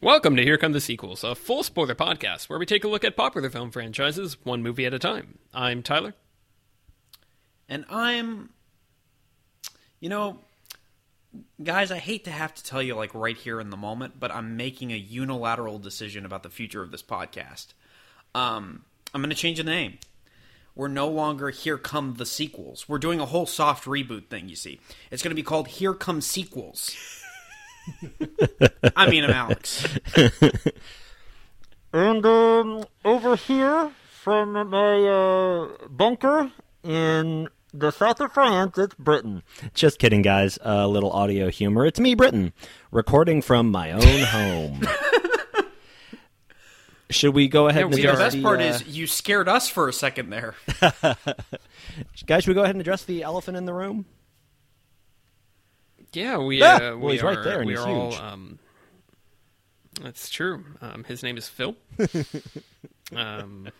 Welcome to Here Come the Sequels, a full spoiler podcast where we take a look at popular film franchises, one movie at a time. I'm Tyler. And I'm... You know, guys, I hate to have to tell you, like, right here in the moment, but I'm making a unilateral decision about the future of this podcast. I'm going to change the name. We're no longer Here Come the Sequels. We're doing a whole soft reboot thing, you see. It's going to be called Here Come Sequels. I mean, I'm Alex. And over here from my bunker in the south of France, it's Britain. Just kidding, guys. A little audio humor. It's me, Britain, recording from my own home. Should we go ahead and address the... The best part is you scared us for a second there. Guys, should we go ahead and address the elephant in the room? Yeah, well, he's right there, and he's huge. That's true. His name is Phil. He's going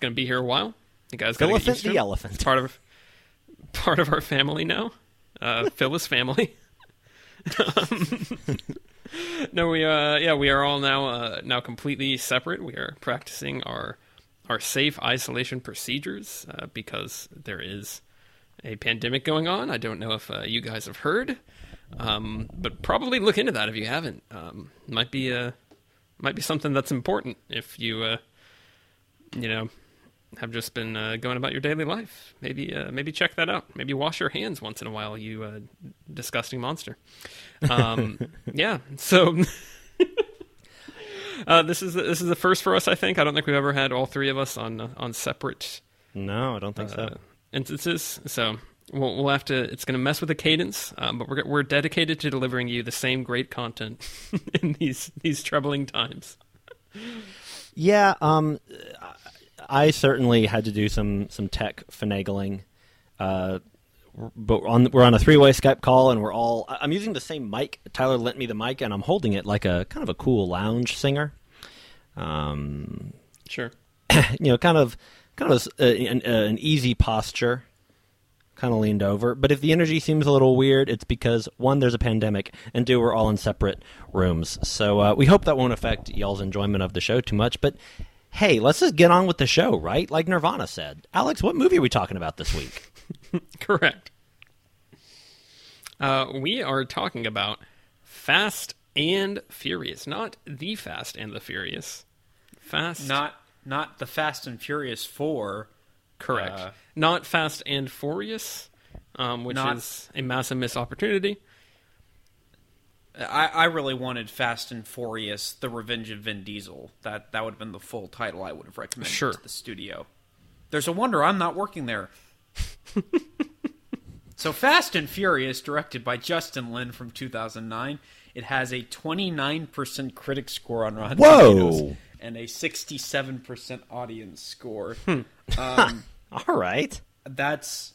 to be here a while. The guy's got to get used to him. The elephant. It's part of our family now. Phil is family. No, we are all now completely separate. We are practicing our safe isolation procedures because there is a pandemic going on. I don't know if you guys have heard, but probably look into that if you haven't. Might be something that's important if you have just been going about your daily life. Maybe check that out. Maybe wash your hands once in a while, you disgusting monster. Yeah. So this is the first for us. I think. I don't think we've ever had all three of us on separate. No, I don't think so. Instances. So we'll have to. It's going to mess with the cadence, but we're dedicated to delivering you the same great content in these troubling times. Yeah. I certainly had to do some tech finagling, but we're on a three-way Skype call, and we're all... I'm using the same mic. Tyler lent me the mic, and I'm holding it like a kind of a cool lounge singer. Sure. You know, kind of an easy posture, kind of leaned over. But if the energy seems a little weird, it's because, one, there's a pandemic, and two, we're all in separate rooms. So we hope that won't affect y'all's enjoyment of the show too much, but... Hey, let's just get on with the show, right? Like Nirvana said. Alex, what movie are we talking about this week? Correct. We are talking about Fast and Furious. Not the Fast and the Furious. Fast. Not the Fast and Furious 4. Correct. Not Fast and Furious, which is a massive missed opportunity. I really wanted Fast and Furious, The Revenge of Vin Diesel. That would have been the full title I would have recommended to the studio. There's a wonder I'm not working there. So Fast and Furious, directed by Justin Lin from 2009. It has a 29% critic score on Rotten Tomatoes and a 67% audience score. All right. That's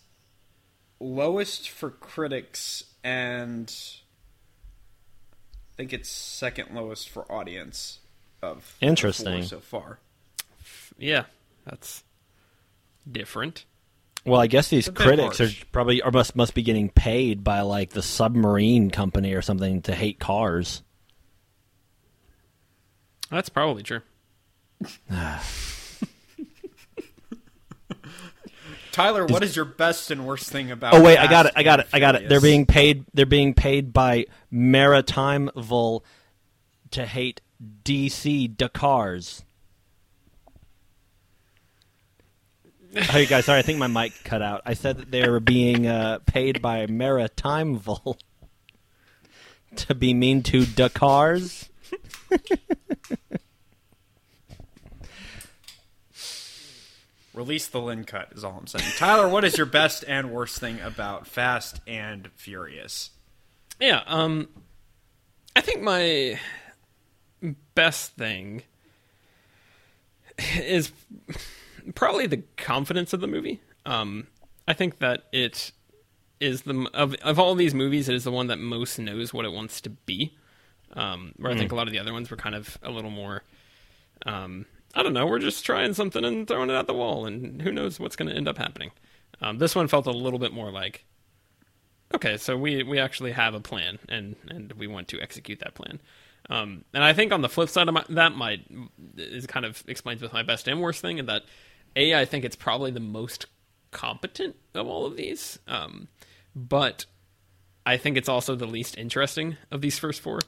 lowest for critics and... I think it's second lowest for audience of interesting so far. Yeah, that's different. Well, I guess these critics harsh. Are probably or must be getting paid by like the submarine company or something to hate cars. That's probably true. Tyler, what is your best and worst thing about? Oh wait, I got it. They're being paid. They're being paid by Maritimeville to hate DC Dakars. Hey guys, sorry, I think my mic cut out. I said that they were being paid by Maritimeville to be mean to Dakars. Release the Lin cut is all I'm saying. Tyler, what is your best and worst thing about Fast and Furious? Yeah, I think my best thing is probably the confidence of the movie. I think that it is of all these movies, it is the one that most knows what it wants to be. Where I think a lot of the other ones were kind of a little more. I don't know, we're just trying something and throwing it at the wall, and who knows what's going to end up happening. This one felt a little bit more like, okay, so we actually have a plan, and we want to execute that plan. And I think on the flip side of that explains with my best and worst thing, in that I think it's probably the most competent of all of these, but I think it's also the least interesting of these first four.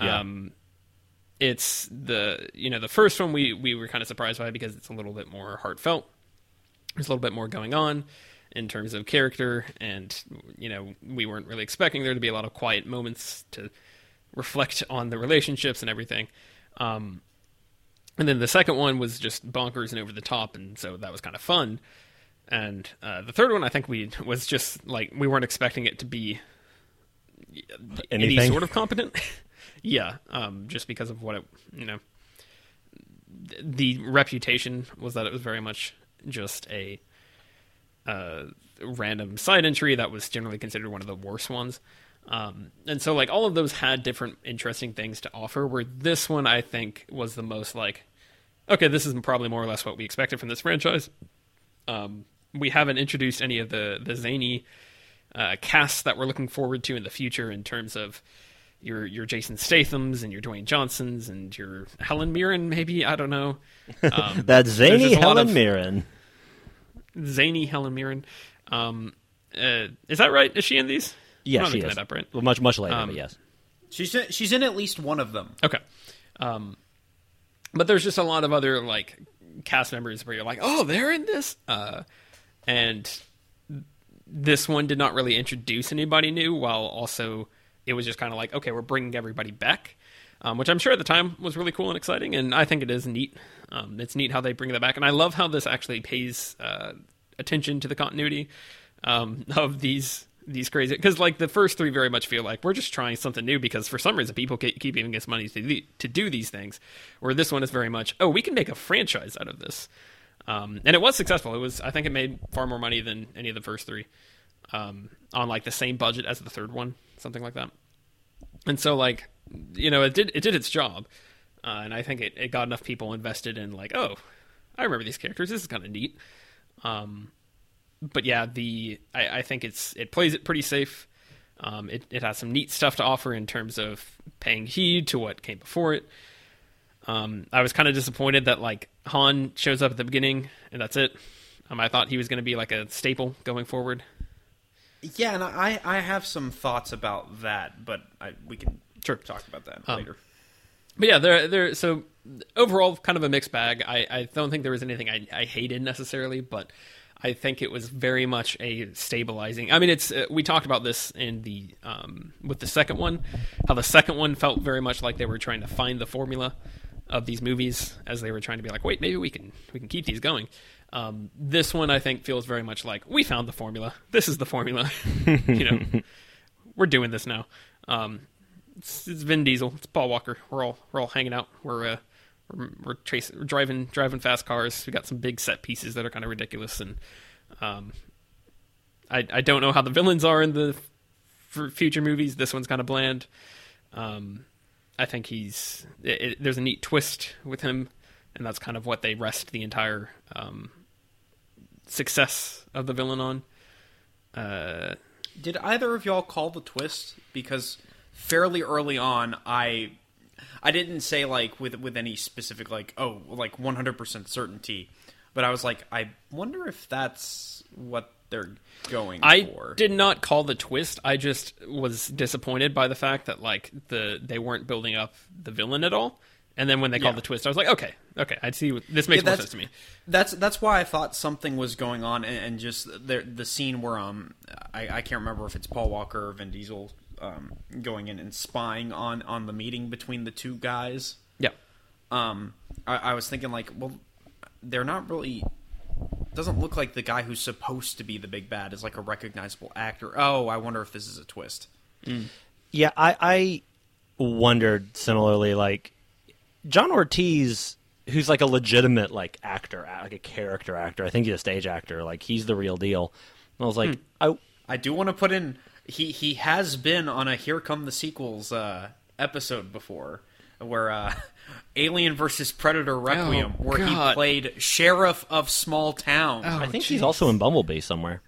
Yeah. It's the first one we were kind of surprised by because it's a little bit more heartfelt. There's a little bit more going on in terms of character, and we weren't really expecting there to be a lot of quiet moments to reflect on the relationships and everything. And then the second one was just bonkers and over the top, and so that was kind of fun. And the third one, I think we weren't expecting it to be any sort of competent. Yeah, just because of what the reputation was that it was very much just a random side entry that was generally considered one of the worst ones. And so all of those had different interesting things to offer, where this one I think was the most okay, this is probably more or less what we expected from this franchise. We haven't introduced any of the zany casts that we're looking forward to in the future in terms of your Jason Stathams and your Dwayne Johnsons and your Helen Mirren, maybe, I don't know. That zany Helen Mirren. Zany Helen Mirren. Is that right? Is she in these? Yeah, she is. That up, right? Well, much later, but yes. She's in at least one of them. Okay. But there's just a lot of other, cast members where you're oh, they're in this? And this one did not really introduce anybody new, while also it was just kind of okay, we're bringing everybody back, which I'm sure at the time was really cool and exciting, and I think it is neat. It's neat how they bring that back, and I love how this actually pays attention to the continuity of these crazy, because the first three very much feel we're just trying something new because for some reason people keep giving us money to do these things, where this one is very much, oh, we can make a franchise out of this, and it was successful. It was, I think, it made far more money than any of the first three, on the same budget as the third one, something like that. And so it did its job, and I think it got enough people invested in oh, I remember these characters, this is kind of neat. But yeah, I think it plays it pretty safe. It has some neat stuff to offer in terms of paying heed to what came before it. I was kind of disappointed that Han shows up at the beginning and that's it. I thought he was going to be a staple going forward. Yeah, and I have some thoughts about that, but we can talk about that later. But yeah, there. So overall, kind of a mixed bag. I don't think there was anything I hated necessarily, but I think it was very much a stabilizing. I mean, we talked about this in the with the second one, how the second one felt very much like they were trying to find the formula of these movies, as they were trying to be wait, maybe we can keep these going. This one I think feels very much we found the formula. This is the formula. We're doing this now. It's Vin Diesel. It's Paul Walker. We're all hanging out. We're driving fast cars. We got some big set pieces that are kind of ridiculous, and I don't know how the villains are in the future movies. This one's kind of bland. I think there's a neat twist with him, and that's kind of what they rest the entire success of the villain on. Did either of y'all call the twist? Because fairly early on, I didn't say with any specific 100% certainty, but I was I wonder if that's what they're going for. I did not call the twist. I just was disappointed by the fact that they weren't building up the villain at all. And then when they called the twist, I was okay, I see. This makes more sense to me. That's why I thought something was going on, and just the scene where I can't remember if it's Paul Walker or Vin Diesel going in and spying on the meeting between the two guys. Yeah. I was thinking they're not really. Doesn't look like the guy who's supposed to be the big bad is a recognizable actor. Oh, I wonder if this is a twist. Mm. Yeah, I wondered similarly. John Ortiz, who's a legitimate actor, a character actor. I think he's a stage actor. He's the real deal. And I was I do want to put in. He has been on a Here Come the Sequels episode before, where Alien vs. Predator Requiem, he played Sheriff of Small Town. Oh, I think he's also in Bumblebee somewhere.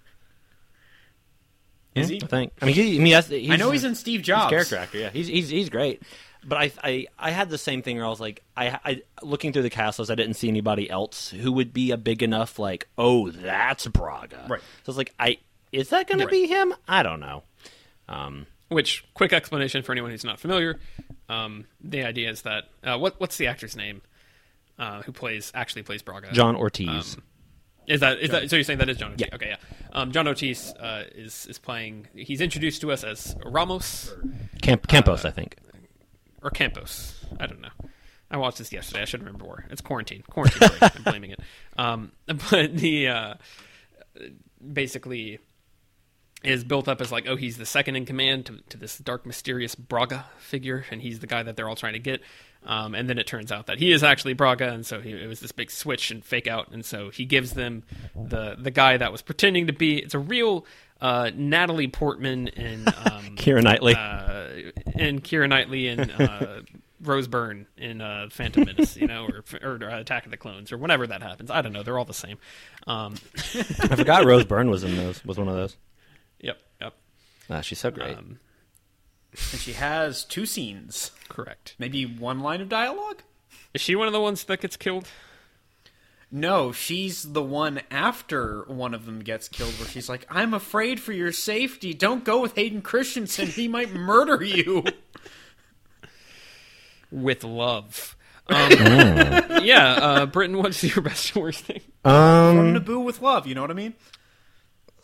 Is he? I think. I mean, I know he's in Steve Jobs. He's a character actor. Yeah, he's great. But I had the same thing where I was like, I looking through the cast list, I didn't see anybody else who would be a big enough, like, oh, that's Braga. Right. So I was like, is that going to be him? I don't know. Which, quick explanation for anyone who's not familiar, the idea is that, what's the actor's name who actually plays Braga? John Ortiz. So you're saying that is John Ortiz? Yeah. Okay, yeah. John Ortiz is playing, he's introduced to us as Ramos. Campos, I think. Or Campos. I don't know. I watched this yesterday. I should remember where. It's quarantine. Quarantine break. I'm blaming it. But the basically is built up as like, oh, he's the second in command to this dark, mysterious Braga figure, and he's the guy that they're all trying to get. And then it turns out that he is actually Braga, and so it was this big switch and fake out, and so he gives them the guy that was pretending to be. It's a real Natalie Portman and Keira Knightley and Rose Byrne in Phantom Menace, you know, or Attack of the Clones, or whenever that happens. I don't know. They're all the same. I forgot Rose Byrne was in those. Was one of those. Yep. She's so great. And she has two scenes. Correct. Maybe one line of dialogue? Is she one of the ones that gets killed? No, she's the one after one of them gets killed where she's like, I'm afraid for your safety. Don't go with Hayden Christensen. He might murder you. With love. Yeah, Britton, what's your best and worst thing? From Naboo with love, you know what I mean?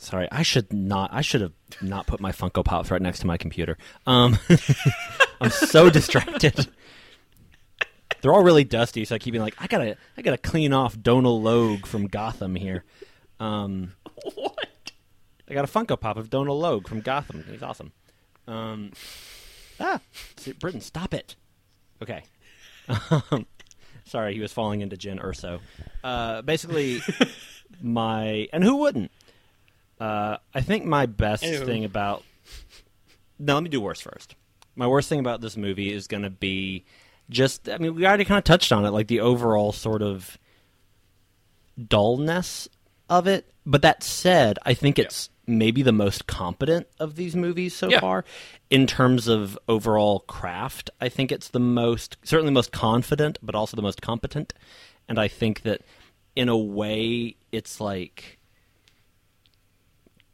Sorry, I should have not put my Funko Pops right next to my computer. I'm so distracted. They're all really dusty, so I keep being like, I gotta clean off Donal Logue from Gotham here. What? I got a Funko Pop of Donal Logue from Gotham. He's awesome. Britton, stop it. Okay. Sorry, he was falling into Jyn Erso. Basically, and who wouldn't? I think my best thing about... No, let me do worst first. My worst thing about this movie is going to be just... I mean, we already kind of touched on it, like the overall sort of dullness of it. But that said, I think it's maybe the most competent of these movies so far. In terms of overall craft, I think it's the most... Certainly most confident, but also the most competent. And I think that, in a way, it's like...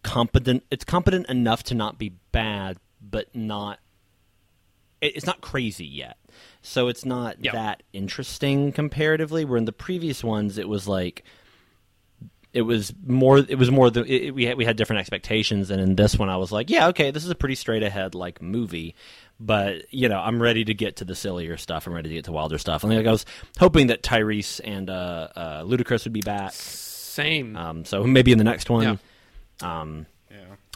competent. It's competent enough to not be bad, but not. It's not crazy yet, so it's not that interesting comparatively. Where in the previous ones, it was like it was more. It was more. We had different expectations, and in this one, I was like, yeah, okay, this is a pretty straight ahead like movie, but you know, I'm ready to get to the sillier stuff. I'm ready to get to wilder stuff. I mean, like I was hoping that Tyrese and Ludacris would be back. Same. So maybe in the next one. Yeah.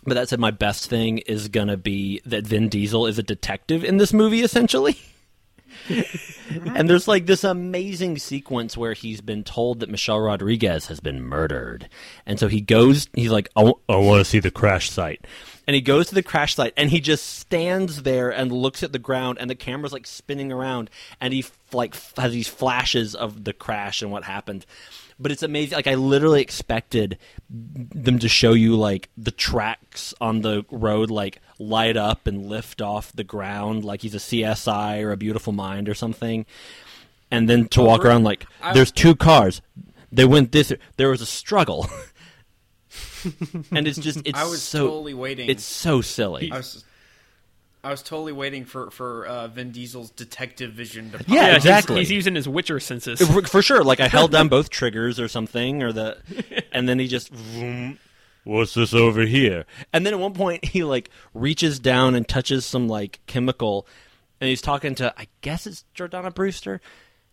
But that said, my best thing is gonna be that Vin Diesel is a detective in this movie, essentially. And there's like this amazing sequence where he's been told that Michelle Rodriguez has been murdered, and so he goes. He's like, "I want to see the crash site," and he goes to the crash site, and he just stands there and looks at the ground, and the camera's like spinning around, and he like has these flashes of the crash and what happened. But it's amazing. Like I literally expected them to show you like the tracks on the road like light up and lift off the ground, like he's a CSI or A Beautiful Mind or something. And then to walk around like there's two cars. They went this. There was a struggle, and it's just it's. I was so, totally waiting. It's so silly. I was totally waiting for Vin Diesel's detective vision to pop. Yeah, exactly. He's using his Witcher senses. For sure. Like, I held down both triggers or something, and then he just, vroom, what's this over here? And then at one point, he, like, reaches down and touches some, like, chemical, and he's talking to, I guess it's Jordana Brewster.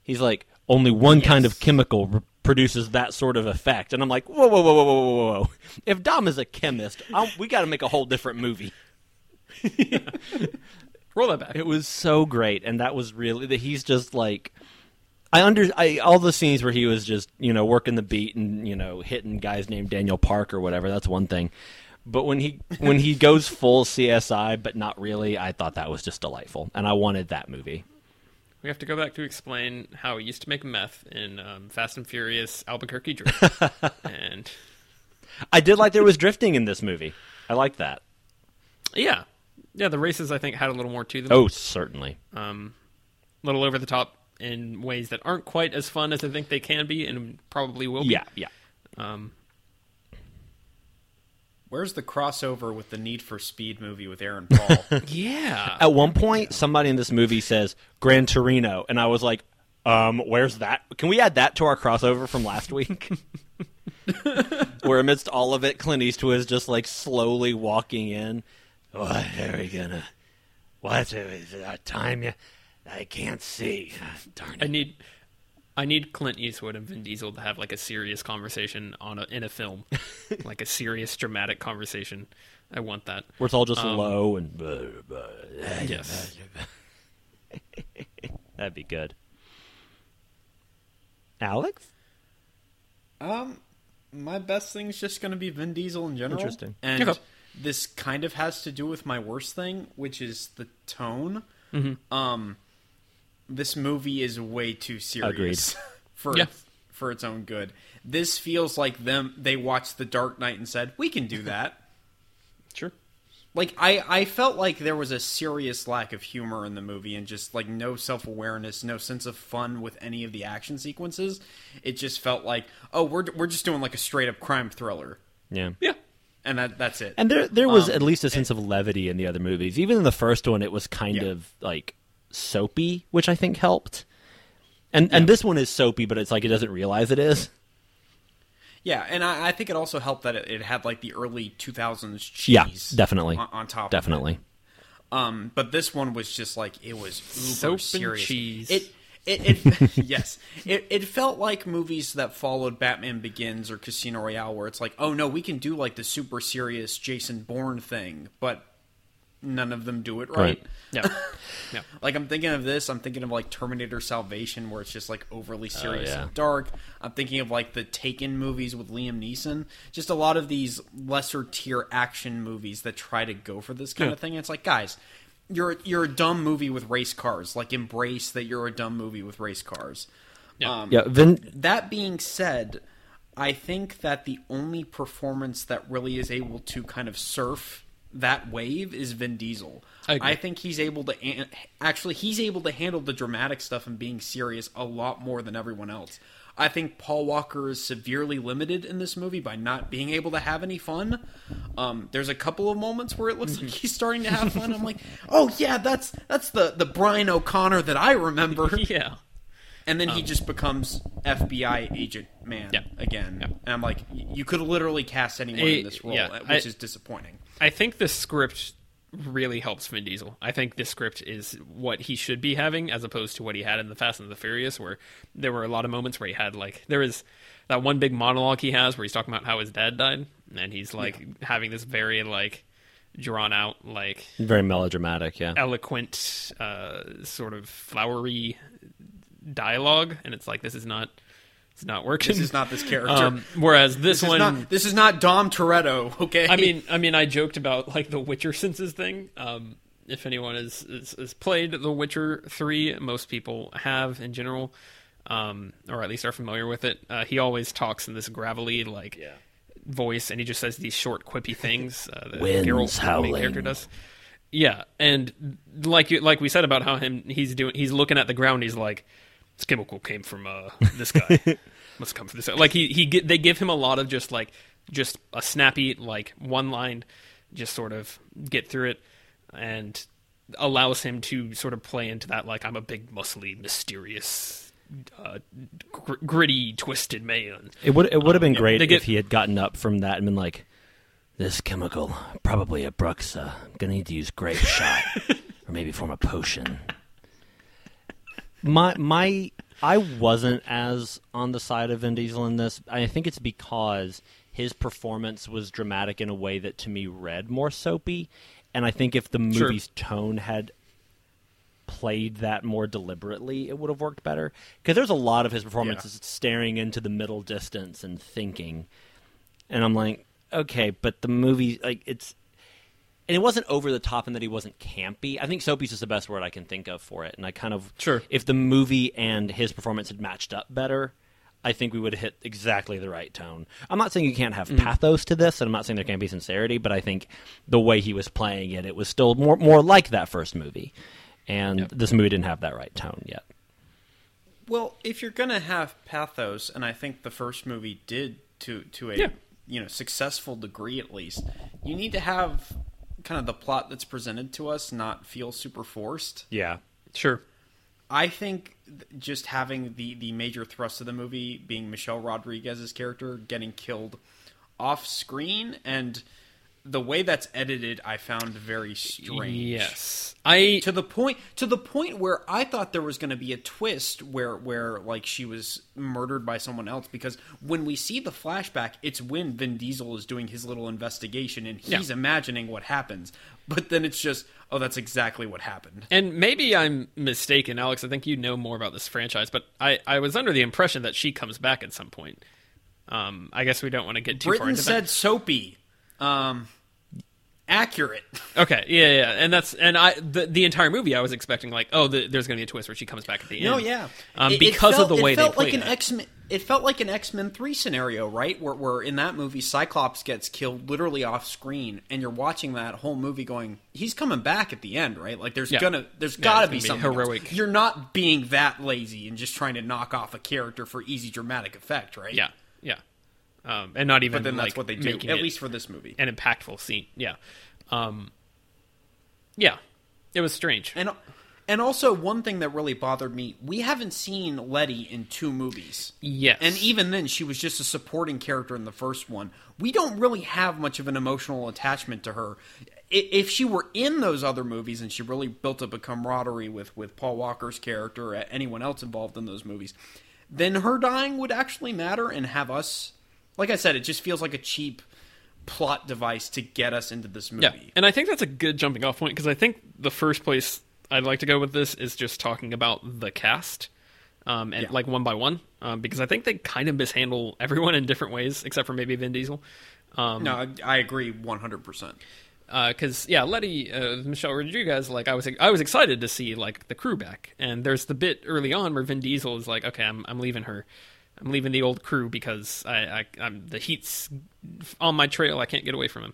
He's like, only one kind of chemical produces that sort of effect. And I'm like, whoa. If Dom is a chemist, we got to make a whole different movie. Yeah. Roll that back. It was so great, and that was really that. He's just like, all the scenes where he was just working the beat and hitting guys named Daniel Park or whatever. That's one thing, but when he goes full CSI, but not really, I thought that was just delightful, and I wanted that movie. We have to go back to explain how he used to make meth in Fast and Furious Albuquerque Drift, and I did like there was drifting in this movie. I liked that. Yeah. The races I think had a little more to them. Oh, certainly. little over the top in ways that aren't quite as fun as I think they can be and probably will be. Yeah. Where's the crossover with the Need for Speed movie with Aaron Paul? Yeah. At one point, somebody in this movie says, Gran Torino. And I was like, where's that? Can we add that to our crossover from last week? Where amidst all of it, Clint Eastwood is just like slowly walking in. What are we going to... What is that time you... I can't see. Darn it. I need Clint Eastwood and Vin Diesel to have like a serious conversation in a film, like a serious dramatic conversation. I want that. Where it's all just low and yes, that'd be good. Alex, my best thing's just going to be Vin Diesel in general. Interesting, and okay. This kind of has to do with my worst thing, which is the tone. Mm-hmm. This movie is way too serious for its own good. This feels like they watched The Dark Knight and said, we can do that. Sure. Like, I felt like there was a serious lack of humor in the movie and just, like, no self-awareness, no sense of fun with any of the action sequences. It just felt like, oh, we're just doing, like, a straight-up crime thriller. Yeah. Yeah. And that's it. And there was at least a sense of levity in the other movies. Even in the first one, it was kind of, like... soapy, which I think helped, and this one is soapy, but it's like it doesn't realize it is. Yeah, and I think it also helped that it had like the early 2000s cheese. Yeah, definitely. On top, definitely. Of it. But this one was just like it was uber soap serious. And cheese. It yes, it felt like movies that followed Batman Begins or Casino Royale, where it's like, oh no, we can do like the super serious Jason Bourne thing, but. None of them do it right. No. Like I'm thinking of this. I'm thinking of like Terminator Salvation, where it's just like overly serious and dark. I'm thinking of like the Taken movies with Liam Neeson. Just a lot of these lesser tier action movies that try to go for this kind of thing. It's like, guys, you're a dumb movie with race cars. Like embrace that you're a dumb movie with race cars. Yeah. That being said, I think that the only performance that really is able to kind of surf that wave is Vin Diesel. I think he's able to handle the dramatic stuff and being serious a lot more than everyone else. I think Paul Walker is severely limited in this movie by not being able to have any fun. There's a couple of moments where it looks like he's starting to have fun. I'm like, oh yeah, that's the Brian O'Connor that I remember. Yeah. And then he just becomes FBI agent man again. Yeah. And I'm like, you could literally cast anyone in this role, which is disappointing. I think the script really helps Vin Diesel. I think this script is what he should be having as opposed to what he had in The Fast and the Furious, where there were a lot of moments where he had, like, there is that one big monologue he has where he's talking about how his dad died, and he's, like, having this very, like, drawn-out, like... Very melodramatic, eloquent, sort of flowery... dialogue, and it's like it's not working. This is not this character. Whereas this is not Dom Toretto. Okay. I mean, I joked about like the Witcher senses thing. If anyone has played The Witcher 3, most people have in general, or at least are familiar with it. He always talks in this gravelly like voice, and he just says these short quippy things. That Geralt's main character does. Yeah, and like we said about how he's looking at the ground. He's like. This chemical came from this guy. Must come from this guy. Like they give him a lot of just a snappy like one line, just sort of get through it, and allows him to sort of play into that like I'm a big, muscly, mysterious, gritty, twisted man. It would have been great if he had gotten up from that and been like, this chemical probably abruxa. I'm gonna need to use grape shot or maybe form a potion. I wasn't as on the side of Vin Diesel in this. I think it's because his performance was dramatic in a way that to me read more soapy, and I think if the movie's tone had played that more deliberately, it would have worked better. Because there's a lot of his performances staring into the middle distance and thinking, and I'm like, okay, but the movie like it's. And it wasn't over the top in that he wasn't campy. I think soapy's is the best word I can think of for it. And I kind of... Sure. If the movie and his performance had matched up better, I think we would have hit exactly the right tone. I'm not saying you can't have pathos to this, and I'm not saying there can't be sincerity, but I think the way he was playing it, it was still more like that first movie. And this movie didn't have that right tone yet. Well, if you're going to have pathos, and I think the first movie did to a successful degree at least, you need to have kind of the plot that's presented to us not feel super forced. Yeah, sure. I think just having the major thrust of the movie being Michelle Rodriguez's character getting killed off screen, and the way that's edited, I found very strange. Yes, to the point where I thought there was going to be a twist where like she was murdered by someone else, because when we see the flashback, it's when Vin Diesel is doing his little investigation and he's imagining what happens. But then it's just, oh, that's exactly what happened. And maybe I'm mistaken, Alex. I think you know more about this franchise, but I was under the impression that she comes back at some point. I guess we don't want to get too far into that. Britain said soapy. Accurate. Okay, yeah, and that's the entire movie I was expecting like, oh, there's going to be a twist where she comes back at the end. No, yeah, it felt like an X-Men 3 scenario, right? Where in that movie Cyclops gets killed literally off screen, and you're watching that whole movie going, he's coming back at the end, right? Like there's got to be something heroic. Else. You're not being that lazy and just trying to knock off a character for easy dramatic effect, right? Yeah, yeah. And not even, but then that's like what they do, at least for this movie, an impactful scene. Yeah, yeah, it was strange. And also one thing that really bothered me: we haven't seen Letty in 2 movies. Yes, and even then, she was just a supporting character in the first one. We don't really have much of an emotional attachment to her. If she were in those other movies and she really built up a camaraderie with Paul Walker's character or anyone else involved in those movies, then her dying would actually matter and have us. Like I said, it just feels like a cheap plot device to get us into this movie. Yeah, and I think that's a good jumping off point, because I think the first place I'd like to go with this is just talking about the cast, like one by one, because I think they kind of mishandle everyone in different ways, except for maybe Vin Diesel. No, I agree 100%. Because Letty, Michelle Rodriguez, like I was excited to see like the crew back, and there's the bit early on where Vin Diesel is like, okay, I'm leaving her. I'm leaving the old crew because I'm the heat's on my trail. I can't get away from him.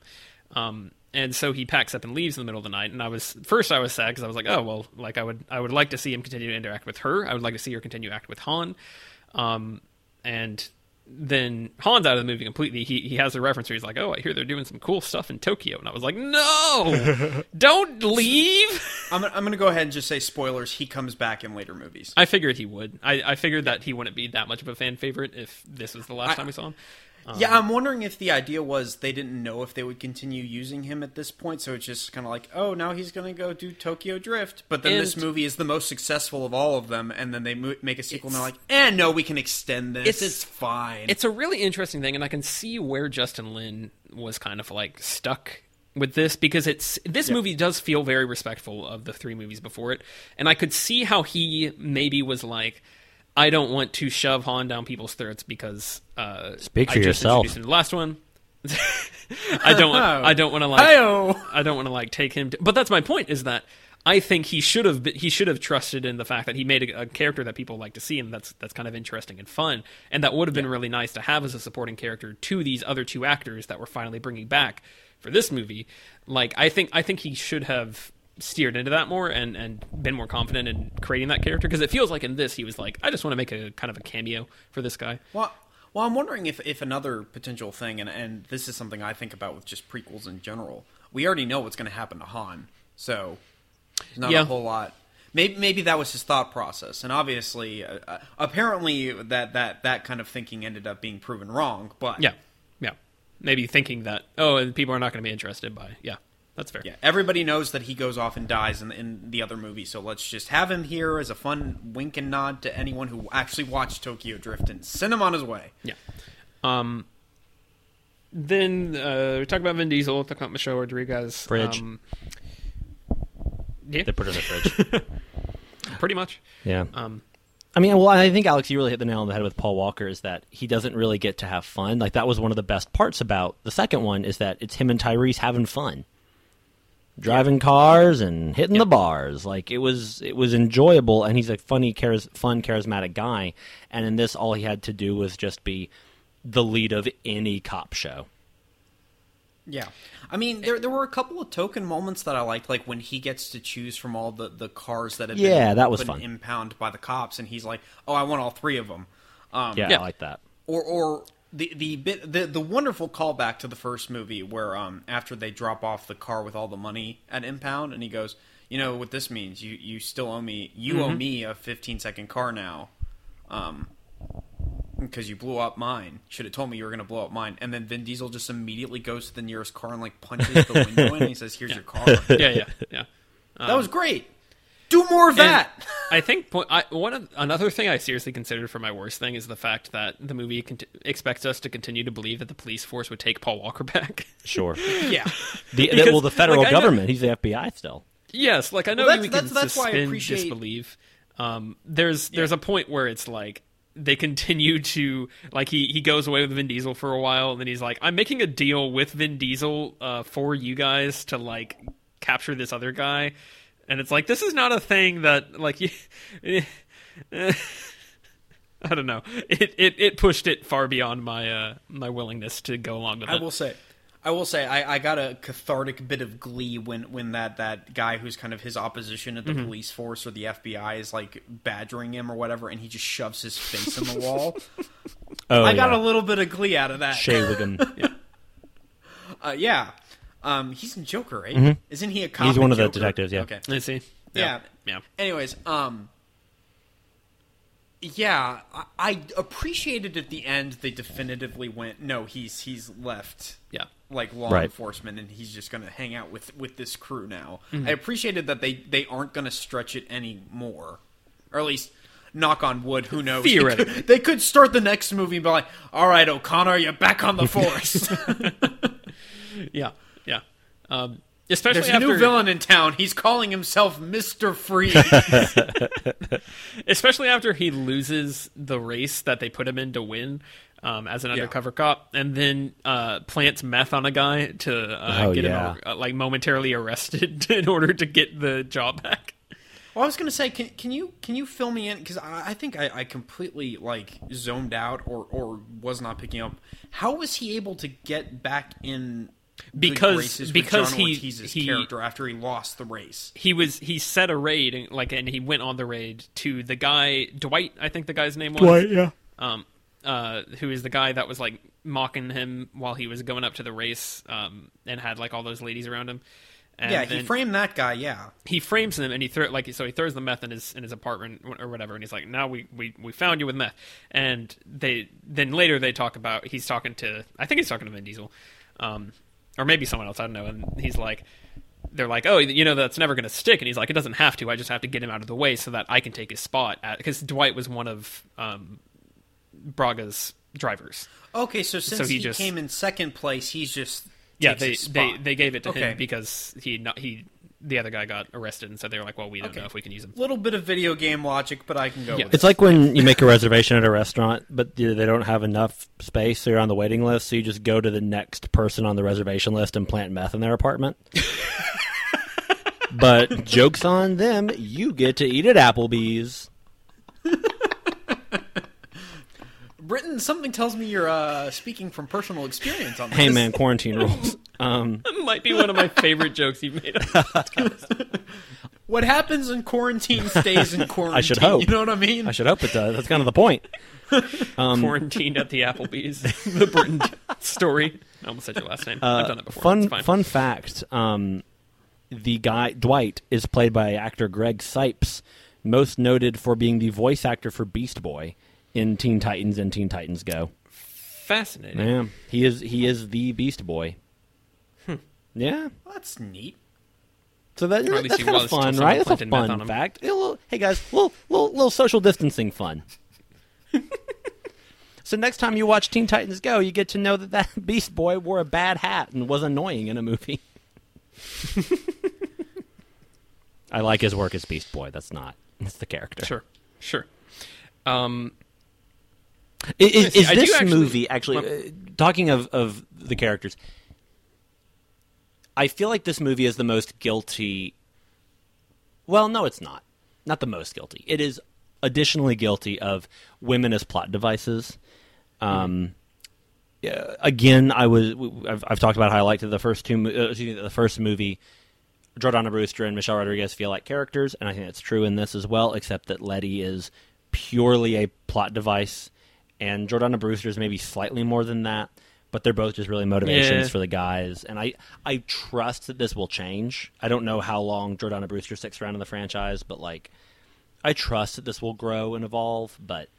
And so he packs up and leaves in the middle of the night. And I was sad because I was like, oh, well, like I would like to see him continue to interact with her. I would like to see her continue to act with Han. And then Han's out of the movie completely. He has a reference where he's like, oh, I hear they're doing some cool stuff in Tokyo. And I was like, no, don't leave. I'm going to go ahead and just say spoilers. He comes back in later movies. I figured he would. I figured that he wouldn't be that much of a fan favorite if this was the last time we saw him. I'm wondering if the idea was they didn't know if they would continue using him at this point, so it's just kind of like, oh, now he's going to go do Tokyo Drift, but then this movie is the most successful of all of them, and then they make a sequel, and they're like, no, we can extend this, it's fine. It's a really interesting thing, and I can see where Justin Lin was kind of like stuck with this, because this movie does feel very respectful of the 3 movies before it, and I could see how he maybe was like, I don't want to shove Han down people's throats because speak for yourself. Introduced him to the last one. I don't want to take him. But that's my point, is that I think he should have trusted in the fact that he made a character that people like to see, and that's kind of interesting and fun, and that would have been really nice to have as a supporting character to these other 2 actors that we're finally bringing back for this movie. Like I think he should have steered into that more and been more confident in creating that character, because it feels like in this he was like, I just want to make a kind of a cameo for this guy. Well, I'm wondering if another potential thing, and this is something I think about with just prequels in general, we already know what's going to happen to Han, so not a whole lot. Maybe that was his thought process, and obviously apparently that kind of thinking ended up being proven wrong, but yeah maybe thinking that, oh, people are not going to be interested by that's fair. Yeah, everybody knows that he goes off and dies in the other movie, so let's just have him here as a fun wink and nod to anyone who actually watched Tokyo Drift and send him on his way. Yeah. Then we talk about Vin Diesel, talk about Michelle Rodriguez. Fridge. They put her in the fridge. Pretty much. Yeah. I mean, well, I think, Alex, you really hit the nail on the head with Paul Walker, is that he doesn't really get to have fun. Like, that was one of the best parts about the second one, is that it's him and Tyrese having fun. Driving cars and hitting the bars, like it was enjoyable, and he's a funny, fun, charismatic guy. And in this, all he had to do was just be the lead of any cop show. Yeah. I mean, there were a couple of token moments that I liked, like when he gets to choose from all the cars that have been impounded by the cops, and he's like, oh, I want all three of them. I like that. Or the wonderful callback to the first movie where after they drop off the car with all the money at impound, and he goes, you know what this means, you still owe me, owe me a 15-second car now. Because you blew up mine. Should have told me you were going to blow up mine. And then Vin Diesel just immediately goes to the nearest car and like punches the window in, and he says, here's your car. Yeah. That was great. Do more of that. I think another thing I seriously considered for my worst thing is the fact that the movie expects us to continue to believe that the police force would take Paul Walker back. Sure. Yeah. The federal government. He's the FBI still. Yes. Like, I know that's suspend why I appreciate... disbelief. There's a point where it's like, they continue to, like, he goes away with Vin Diesel for a while, and then he's like, I'm making a deal with Vin Diesel for you guys to, like, capture this other guy. And it's like, this is not a thing that, like, I don't know. It pushed it far beyond my willingness to go along with it. I will say, I got a cathartic bit of glee when that guy who's kind of his opposition at the police force or the FBI is, like, badgering him or whatever, and he just shoves his face in the wall. I got a little bit of glee out of that. Shay Whigham. He's in Joker, right? Mm-hmm. Isn't he a cop? He's one of the detectives, yeah. Okay. I see. Yeah. Anyways, yeah, I appreciated at the end they definitively went, no, he's left like law enforcement, and he's just going to hang out with this crew now. Mm-hmm. I appreciated that they aren't going to stretch it anymore, or at least knock on wood, who knows? Theoretically. They could start the next movie and be like, all right, O'Connor, you're back on the force. Yeah. Especially there's a new villain in town. He's calling himself Mr. Freeze. Especially after he loses the race that they put him in to win as an undercover cop, and then plants meth on a guy to get him like momentarily arrested in order to get the job back. Well, I was going to say, can you fill me in? Because I think I completely like zoned out or was not picking up. How was he able to get back in? Because John Ortiz's character, after he lost the race, he set a raid and he went on the raid to the guy Dwight, I think the guy's name was Dwight, who is the guy that was like mocking him while he was going up to the race, and had like all those ladies around him. And he framed that guy. Yeah, he frames him and he throws the meth in his apartment or whatever, and he's like, "Now we found you with meth." And later they talk about he's talking to Vin Diesel. Or maybe someone else, I don't know. And he's like, they're like, oh, you know, that's never going to stick. And he's like, it doesn't have to. I just have to get him out of the way so that I can take his spot. Because Dwight was one of Braga's drivers. Okay, so since he came in second place, he's just they gave it to him because the other guy got arrested, and so they were like, well, we don't know if we can use him. A little bit of video game logic, but I can go with it. It's like when you make a reservation at a restaurant, but they don't have enough space, so you're on the waiting list, so you just go to the next person on the reservation list and plant meth in their apartment. But joke's on them, you get to eat at Applebee's. Britton, something tells me you're speaking from personal experience on this. Hey, man, quarantine rules. That might be one of my favorite jokes you've made. What happens in quarantine stays in quarantine. I should hope. You know what I mean? I should hope it does. That's kind of the point. Quarantined at the Applebee's. The Britton story. I almost said your last name. I've done that before. Fun fact, the guy, Dwight, is played by actor Greg Sipes, most noted for being the voice actor for Beast Boy in Teen Titans and Teen Titans Go. Fascinating. Yeah, he is the Beast Boy. Yeah, well, that's neat. So that's kind of fun, right? That's a fun fact. Hey guys, little social distancing fun. So next time you watch Teen Titans Go, you get to know that Beast Boy wore a bad hat and was annoying in a movie. I like his work as Beast Boy. That's the character. Sure. Is this movie actually talking of the characters? I feel like this movie is the most guilty. Well, no, it's not. Not the most guilty. It is additionally guilty of women as plot devices. again, I've talked about how I liked the first the first movie. Jordana Brewster and Michelle Rodriguez feel like characters, and I think that's true in this as well, except that Letty is purely a plot device, and Jordana Brewster is maybe slightly more than that, but they're both just really motivations for the guys, and I trust that this will change. I don't know how long Jordana Brewster sticks around in the franchise, but like I trust that this will grow and evolve, but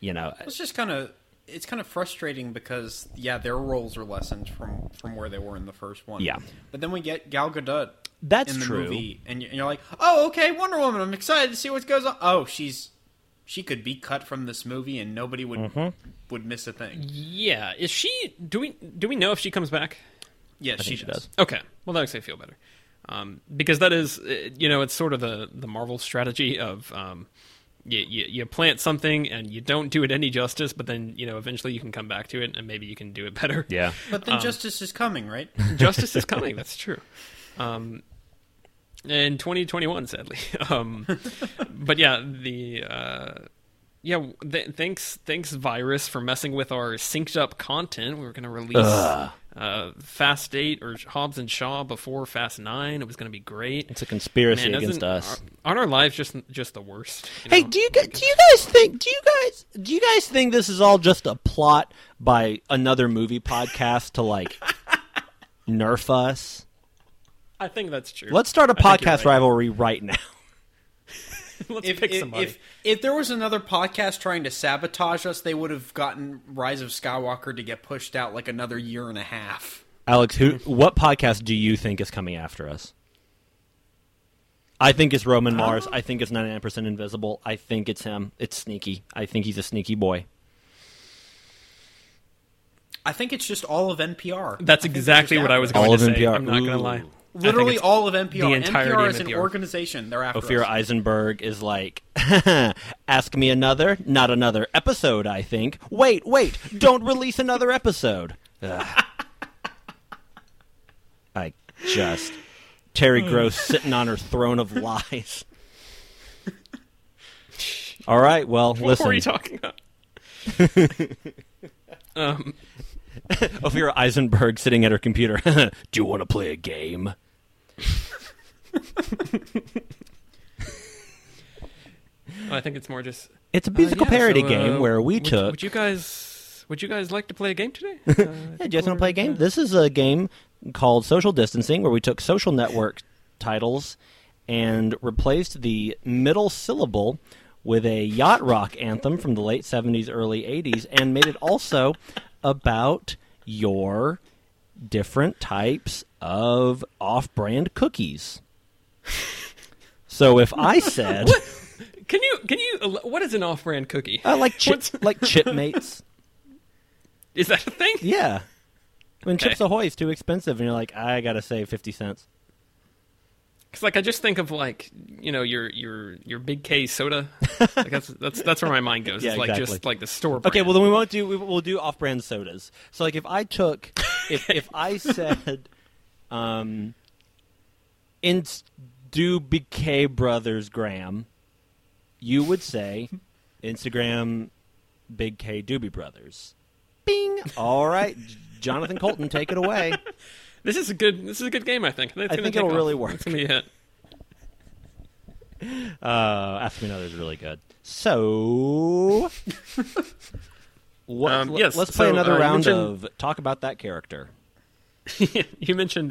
you know. It's just kind of... It's kind of frustrating because, yeah, their roles are lessened from where they were in the first one. Yeah. But then we get Gal Gadot movie, and you're like, oh, okay, Wonder Woman, I'm excited to see what goes on. Oh, she could be cut from this movie and nobody would miss a thing. Yeah. Is she... Do we know if she comes back? Yes, she does. Okay. Well, that makes me feel better. Because that is, you know, it's sort of the Marvel strategy of... You plant something and you don't do it any justice, but then, you know, eventually you can come back to it and maybe you can do it better. Yeah. But then justice is coming, right? Justice is coming. That's true. In 2021, sadly. But yeah, thanks virus for messing with our synced up content. We were going to release Fast 8 or Hobbs and Shaw before Fast 9. It was going to be great. It's a conspiracy against us. Aren't our lives just the worst? Hey, do you guys think this is all just a plot by another movie podcast to like nerf us? I think that's true. Let's start a podcast rivalry right now. Let's pick somebody. If there was another podcast trying to sabotage us, they would have gotten Rise of Skywalker to get pushed out like another year and a half. Alex, what podcast do you think is coming after us? I think it's Roman Mars. I think it's 99% Invisible. I think it's him. It's sneaky. I think he's a sneaky boy. I think it's just all of NPR. That's exactly what I was going to say. I'm not going to lie. Literally all of NPR. NPR is an organization. They're after Ophira us. Eisenberg is like, ask me another, not another episode, I think. Wait, don't release another episode. Terry Gross sitting on her throne of lies. All right, well, listen. What were you talking about? Ophira Eisenberg sitting at her computer. Do you want to play a game? I think it's more just... It's a musical parody game where we took... Would you guys like to play a game today? Yeah, do you guys want to play a game? This is a game called Social Distancing where we took social network titles and replaced the middle syllable with a yacht rock anthem from the late 70s, early 80s, and made it also... about your different types of off-brand cookies. So if I said, "Can you? What is an off-brand cookie? Like Chipmates. Is that a thing? Yeah. When Chips Ahoy is too expensive, and you're like, I gotta save 50 cents. Because I just think of your Big K soda. Like that's where my mind goes. Yeah, it's just like the store brand. Okay, well then we'll do off-brand sodas. So like if I said Big K Brothers Graham, you would say Instagram Big K Doobie Brothers. Bing. All right, Jonathan Colton, take it away. This is a good game, I think. I think it'll really work. It's going to be hit. Ask Me Another is really good. So, let's play another round of talk about that character. You mentioned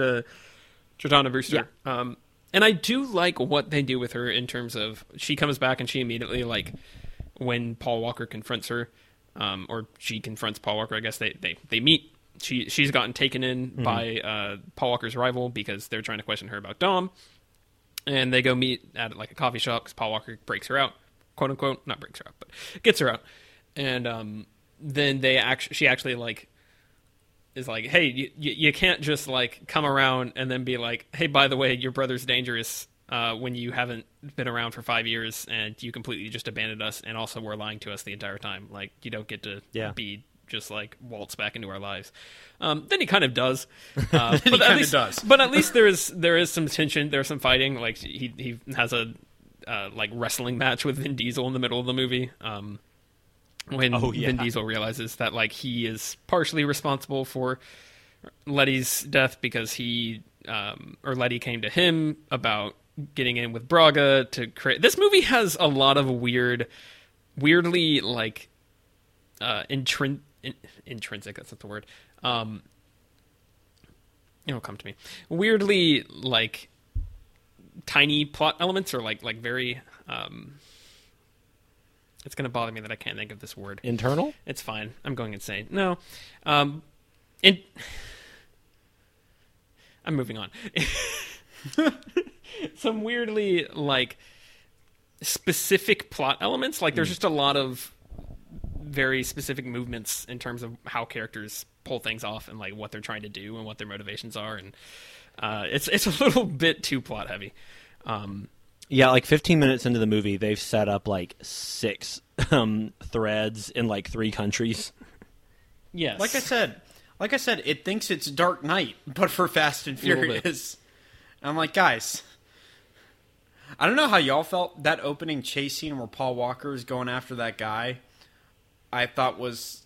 Jordana Brewster. Yeah. And I do like what they do with her in terms of she comes back and she immediately, like, when Paul Walker confronts her, or she confronts Paul Walker, I guess they meet. She's gotten taken in by Paul Walker's rival because they're trying to question her about Dom, and they go meet at like a coffee shop because Paul Walker breaks her out, quote unquote, not breaks her out, but gets her out, and then she actually like is like, hey, you can't just like come around and then be like, hey, by the way, your brother's dangerous when you haven't been around for 5 years and you completely just abandoned us and also were lying to us the entire time. Like you don't get to be. Just like waltz back into our lives. Then he kind of does. But at least there is some tension. There's some fighting. Like he has a like wrestling match with Vin Diesel in the middle of the movie. when Vin Diesel realizes that like he is partially responsible for Letty's death because he or Letty came to him about getting in with Braga to create. This movie has a lot of weirdly like intrinsic. That's not the word. It'll come to me. Weirdly like tiny plot elements, or like very. It's going to bother me that I can't think of this word. Internal? It's fine. I'm going insane. No. I'm moving on. Some weirdly, like, specific plot elements. Like, there's just a lot of very specific movements in terms of how characters pull things off and, like, what they're trying to do and what their motivations are. And it's a little bit too plot heavy. Yeah, like 15 minutes into the movie, they've set up like six threads in like three countries. Yes. Like I said, it thinks it's Dark Knight, but for Fast and Furious. I'm like, guys, I don't know how y'all felt. That opening chase scene where Paul Walker is going after that guy, I thought was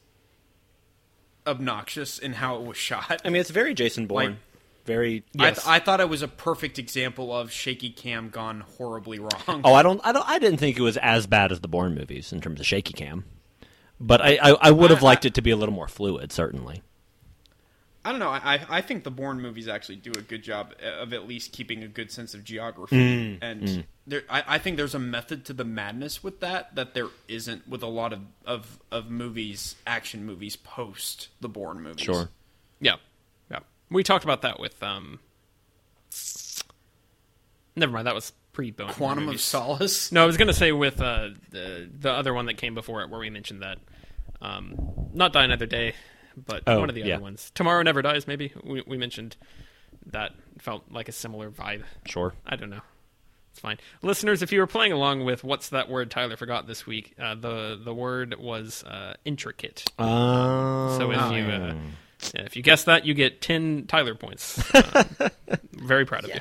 obnoxious in how it was shot. I mean, it's very Jason Bourne. Like, very. Yes. I thought it was a perfect example of shaky cam gone horribly wrong. Oh, I didn't think it was as bad as the Bourne movies in terms of shaky cam, but I would have liked it to be a little more fluid, certainly. I don't know. I think the Bourne movies actually do a good job of at least keeping a good sense of geography, and there, I think there's a method to the madness with that there isn't with a lot of movies, action movies post the Bourne movies. Sure. Yeah. We talked about that with, never mind, that was pre-Bone. Quantum movies. Of Solace? No, I was going to say with the other one that came before it where we mentioned that. Not Die Another Day, but one of the other ones. Tomorrow Never Dies, maybe. We mentioned that felt like a similar vibe. Sure. I don't know. It's fine. Listeners, if you were playing along with What's That Word Tyler Forgot This Week, the word was intricate. Oh. So if you... if you guess that, you get 10 Tyler points. Very proud of you.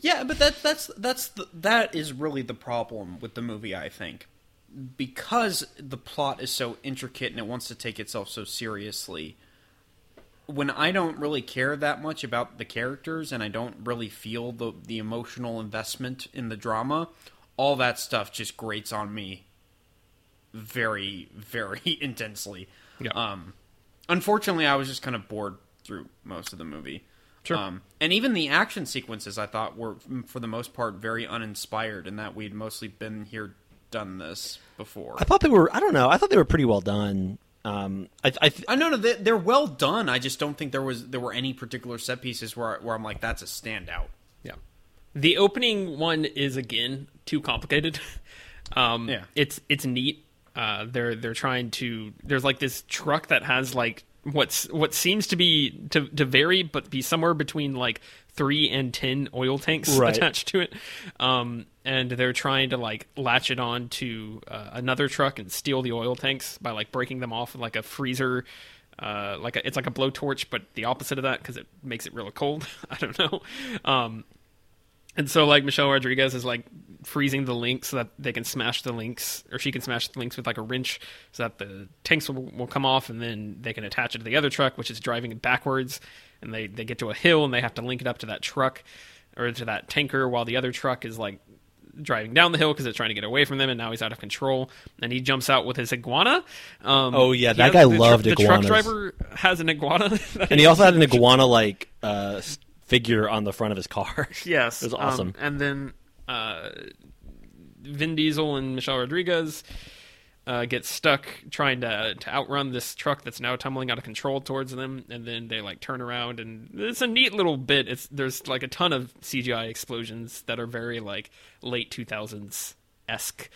Yeah, but that is really the problem with the movie, I think, because the plot is so intricate and it wants to take itself so seriously. When I don't really care that much about the characters and I don't really feel the emotional investment in the drama, all that stuff just grates on me very, very intensely. Yeah. Unfortunately, I was just kind of bored through most of the movie. Sure. And even the action sequences, I thought, were, for the most part, very uninspired in that we'd mostly been here, done this before. I thought they were... I don't know. I thought they were pretty well done. No, they're well done. I just don't think there were any particular set pieces where I'm like, that's a standout. Yeah. The opening one is, again, too complicated. Yeah. It's neat. They're trying to. There's like this truck that has like what seems to be to vary, but be somewhere between like 3 and 10 oil tanks attached to it. And they're trying to like latch it on to another truck and steal the oil tanks by like breaking them off with like a freezer. It's like a blowtorch, but the opposite of that because it makes it really cold. I don't know. And so, like, Michelle Rodriguez is, like, freezing the links so that they can smash the links, or she can smash the links with, like, a wrench so that the tanks will come off, and then they can attach it to the other truck, which is driving it backwards, and they get to a hill, and they have to link it up to that truck, or to that tanker, while the other truck is, like, driving down the hill because it's trying to get away from them, and now he's out of control, and he jumps out with his iguana. That guy loved iguanas. The truck driver has an iguana. And he also had an iguana, like, figure on the front of his car. Yes. It was awesome. And then Vin Diesel and Michelle Rodriguez get stuck trying to outrun this truck that's now tumbling out of control towards them, and then they like turn around, and it's a neat little bit. There's like a ton of CGI explosions that are very like late 2000s esque.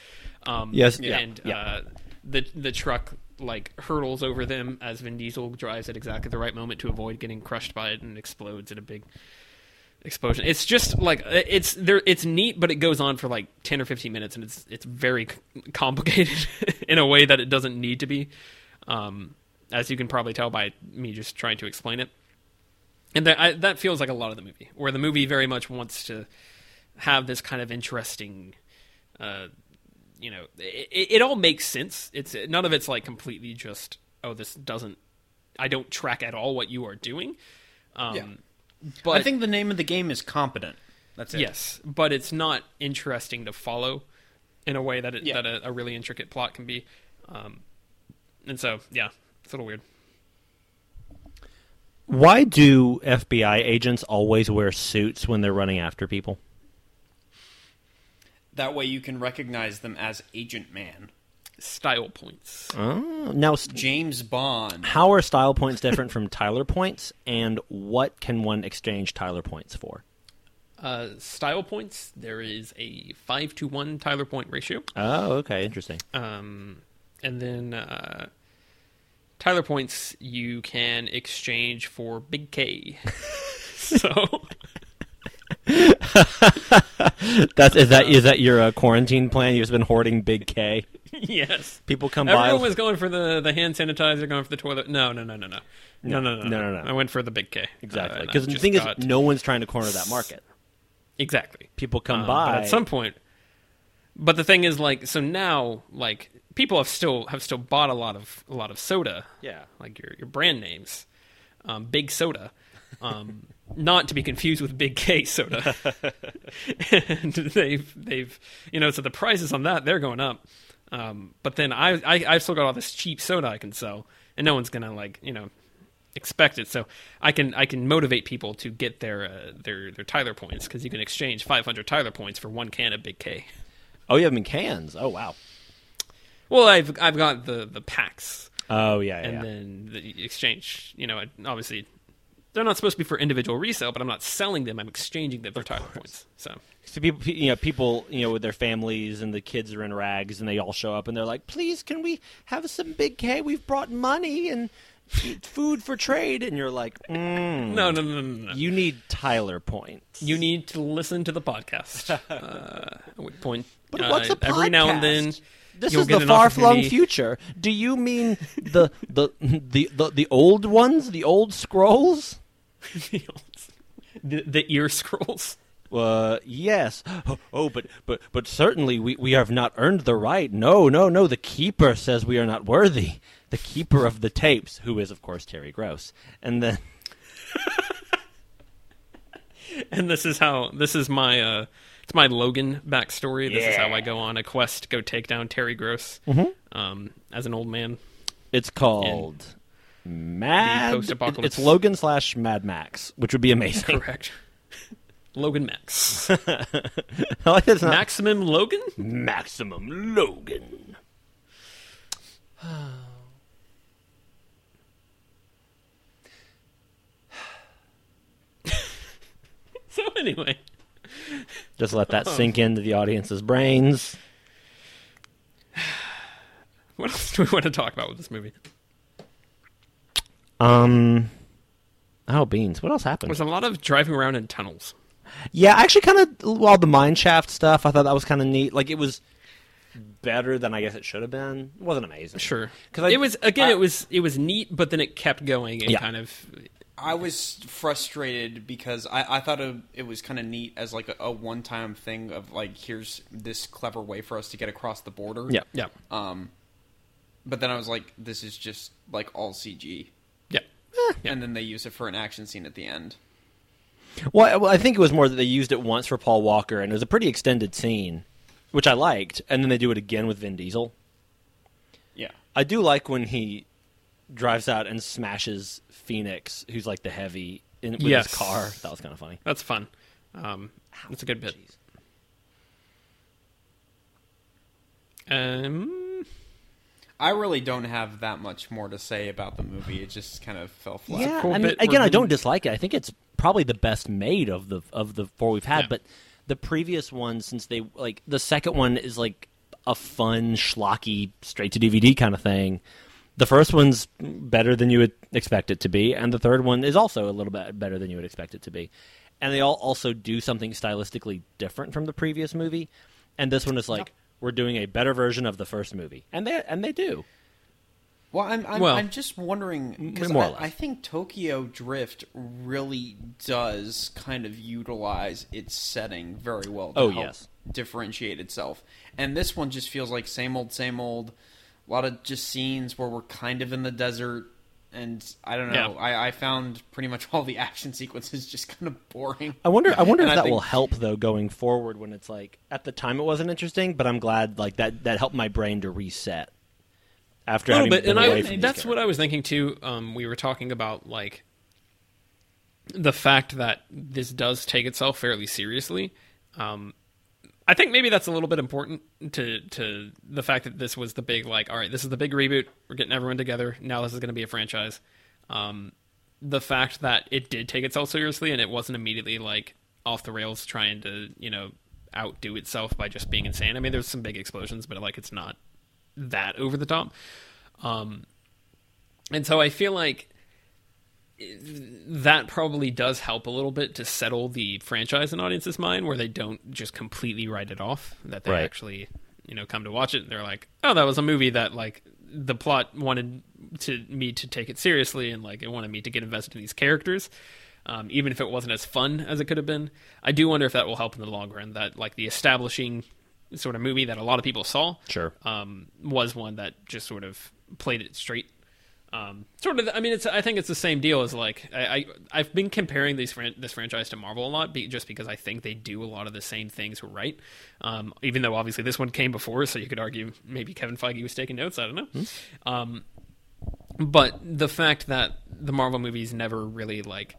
The truck like hurtles over them as Vin Diesel drives at exactly the right moment to avoid getting crushed by it and explodes in a big explosion. It's just like it's there. It's neat, but it goes on for like 10 or 15 minutes, and it's very complicated in a way that it doesn't need to be, as you can probably tell by me just trying to explain it. And that feels like a lot of the movie, where the movie very much wants to have this kind of interesting. you know, it all makes sense. It's none of it's like completely just, oh, this doesn't, I don't track at all what you are doing. But I think the name of the game is competent. That's it. Yes, but it's not interesting to follow in a way that a really intricate plot can be. And so, yeah, it's a little weird. Why do FBI agents always wear suits when they're running after people? That way you can recognize them as Agent Man. Style points. Oh, now James Bond. How are style points different from Tyler points, and what can one exchange Tyler points for? Style points, there is a 5-to-1 Tyler point ratio. Oh, okay, interesting. And then Tyler points you can exchange for Big K. So... Is that your quarantine plan? You've been hoarding Big K? Yes. People come by. Everyone was going for the hand sanitizer, going for the toilet. No. I went for the Big K. Exactly. Because the thing is, no one's trying to corner that market. Exactly. People come by. But at some point. But the thing is, like, so now, like, people have still bought a lot of soda. Yeah. Like your brand names. Big Soda. Not to be confused with Big K soda. And they've you know, so the prices on that, they're going up. But then I've still got all this cheap soda I can sell, and no one's gonna, like, you know, expect it. So I can motivate people to get their Tyler points, because you can exchange 500 Tyler points for one can of Big K. Oh, you have them in cans? Oh, wow. Well, I've got the packs. Oh, yeah. And then the exchange, you know, obviously. They're not supposed to be for individual resale, but I'm not selling them. I'm exchanging them for Tyler points. So people, with their families and the kids are in rags, and they all show up and they're like, "Please, can we have some Big K? We've brought money and food for trade." And you're like, "No, you need Tyler points. You need to listen to the podcast." But what's a podcast? Every now and then. This is the far-flung future. Do you mean the old ones, the old scrolls? The ear scrolls? Yes. Oh, but certainly we have not earned the right. No. The keeper says we are not worthy. The keeper of the tapes, who is, of course, Terry Gross. And then, and this is my. It's my Logan backstory. This is how I go on a quest to go take down Terry Gross as an old man. It's called Mad... It's Logan/Mad Max, which would be amazing. Correct. Logan Max. I like that. Maximum Logan? Maximum Logan. So anyway... Just let that sink into the audience's brains. What else do we want to talk about with this movie? Beans. What else happened? There's a lot of driving around in tunnels. Yeah, actually all the mine shaft stuff, I thought that was kind of neat. Like, it was better than I guess it should have been. It wasn't amazing. Sure. It was neat, but then it kept going and kind of... I was frustrated because I thought it was kind of neat as like a one-time thing of like, here's this clever way for us to get across the border. Yeah. But then I was like, this is just like all CG. Yeah. And then they use it for an action scene at the end. Well, I think it was more that they used it once for Paul Walker, and it was a pretty extended scene, which I liked. And then they do it again with Vin Diesel. Yeah. I do like when he drives out and smashes Phoenix, who's like the heavy, with his car. That was kind of funny. That's fun. That's a good bit. Geez. I really don't have that much more to say about the movie. It just kind of fell flat. Yeah, cool. I mean, again, I don't dislike it. I think it's probably the best made of the four we've had. Yeah. But the previous one, since they like the second one is like a fun, schlocky, straight to DVD kind of thing. The first one's better than you would expect it to be, and the third one is also a little bit better than you would expect it to be. And they all also do something stylistically different from the previous movie, and this one is like, we're doing a better version of the first movie. And they do. Well, I'm just wondering, because I think Tokyo Drift really does kind of utilize its setting very well to help differentiate itself. And this one just feels like same old, same old. A lot of just scenes where we're kind of in the desert. And I don't know. Yeah. I found pretty much all the action sequences just kind of boring. I wonder if that will help though going forward, when it's like at the time it wasn't interesting, but I'm glad like that helped my brain to reset after a little bit. And that's what I was thinking too. We were talking about like the fact that this does take itself fairly seriously. I think maybe that's a little bit important to the fact that this was the big, like, all right, this is the big reboot. We're getting everyone together. Now this is going to be a franchise. The fact that it did take itself seriously and it wasn't immediately, like, off the rails trying to, you know, outdo itself by just being insane. I mean, there's some big explosions, but, like, it's not that over the top. And so I feel like that probably does help a little bit to settle the franchise and audience's mind, where they don't just completely write it off, that they actually, you know, come to watch it and they're like, oh, that was a movie that like the plot wanted to me to take it seriously. And like, it wanted me to get invested in these characters. Even if it wasn't as fun as it could have been. I do wonder if that will help in the long run, that like the establishing sort of movie that a lot of people saw was one that just sort of played it straight. Sort of, I mean, I think it's the same deal as like I've been comparing this franchise to Marvel a lot, just because I think they do a lot of the same things right. Even though obviously this one came before, so you could argue maybe Kevin Feige was taking notes. I don't know. But the fact that the Marvel movies never really like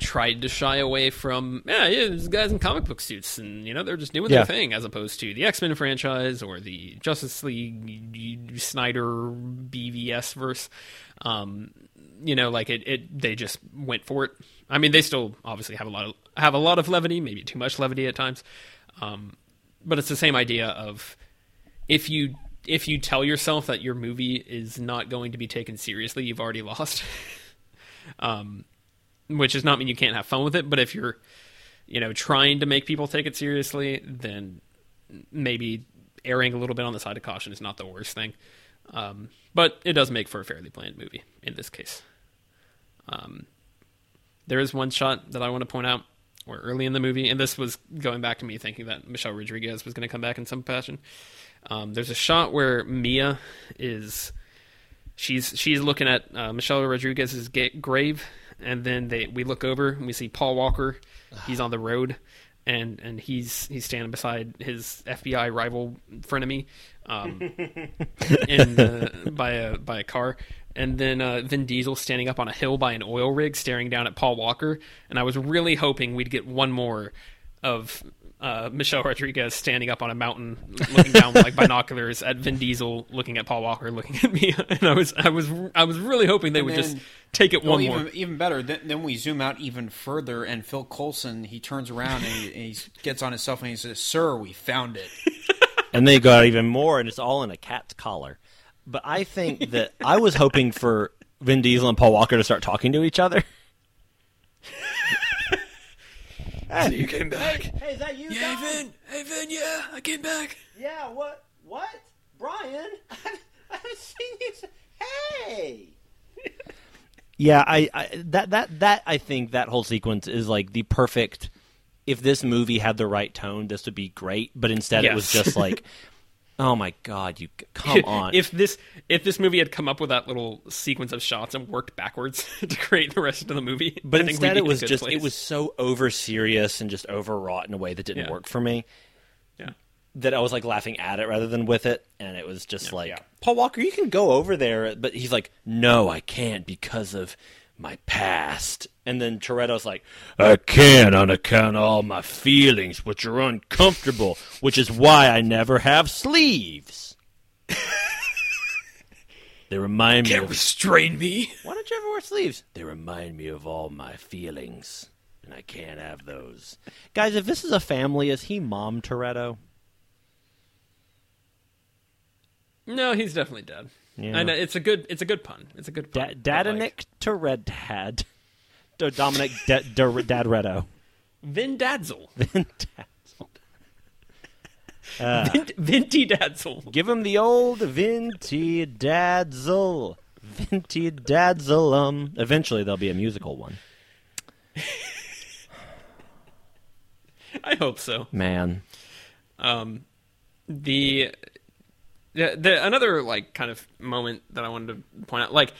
tried to shy away from these guys in comic book suits and you know they're just doing their thing, as opposed to the X-Men franchise or the Justice League Snyder BVS verse. You know, like they just went for it. I mean, they still obviously have a lot of levity, maybe too much levity at times. But it's the same idea of if you tell yourself that your movie is not going to be taken seriously, you've already lost. Which does not mean you can't have fun with it, but if you're, you know, trying to make people take it seriously, then maybe erring a little bit on the side of caution is not the worst thing. But it does make for a fairly bland movie in this case. There is one shot that I want to point out, where early in the movie, and this was going back to me thinking that Michelle Rodriguez was going to come back in some fashion. There's a shot where Mia is, she's looking at Michelle Rodriguez's grave, and then we look over and we see Paul Walker. He's on the road, and he's standing beside his FBI rival frenemy, by a car. And then Vin Diesel standing up on a hill by an oil rig, staring down at Paul Walker. And I was really hoping we'd get one more of Michelle Rodriguez standing up on a mountain, looking down with like binoculars at Vin Diesel, looking at Paul Walker, looking at me, and I was really hoping they would just take it more. Even better, then we zoom out even further, and Phil Coulson, he turns around and he gets on his cell phone and he says, "Sir, we found it." And they got even more, and it's all in a cat's collar. But I think that I was hoping for Vin Diesel and Paul Walker to start talking to each other. Hey, you came back. Hey, is that you? Yeah, guys? Vin. Hey, Vin. Yeah, I came back. Yeah, what? What? Brian? I haven't seen you. Hey. Yeah, I think that whole sequence is like the perfect. If this movie had the right tone, this would be great. But instead, it was just like, oh my God, you come on. If this movie had come up with that little sequence of shots and worked backwards to create the rest of the movie, but instead it was just place. It was so over serious and just overwrought in a way that didn't work for me. Yeah, that I was like laughing at it rather than with it, and it was just Paul Walker, you can go over there, but he's like, no, I can't because of my past. And then Toretto's like, I can on account of all my feelings, which are uncomfortable, which is why I never have sleeves. They remind me. Can't restrain me. Why don't you ever wear sleeves? They remind me of all my feelings, and I can't have those. Guys, if this is a family, is he Mom Toretto? No, he's definitely dead. Yeah. I know, it's a good pun. It's a good pun. Dadanic like. Toretto. Dominic Dadretto. Vin Dadsel. Vin Dadsel. Vinty Dadsel. Give him the old Vinty Dadsel. Vinty Dadselum. Eventually there'll be a musical one. I hope so. Man. Another like kind of moment that I wanted to point out, like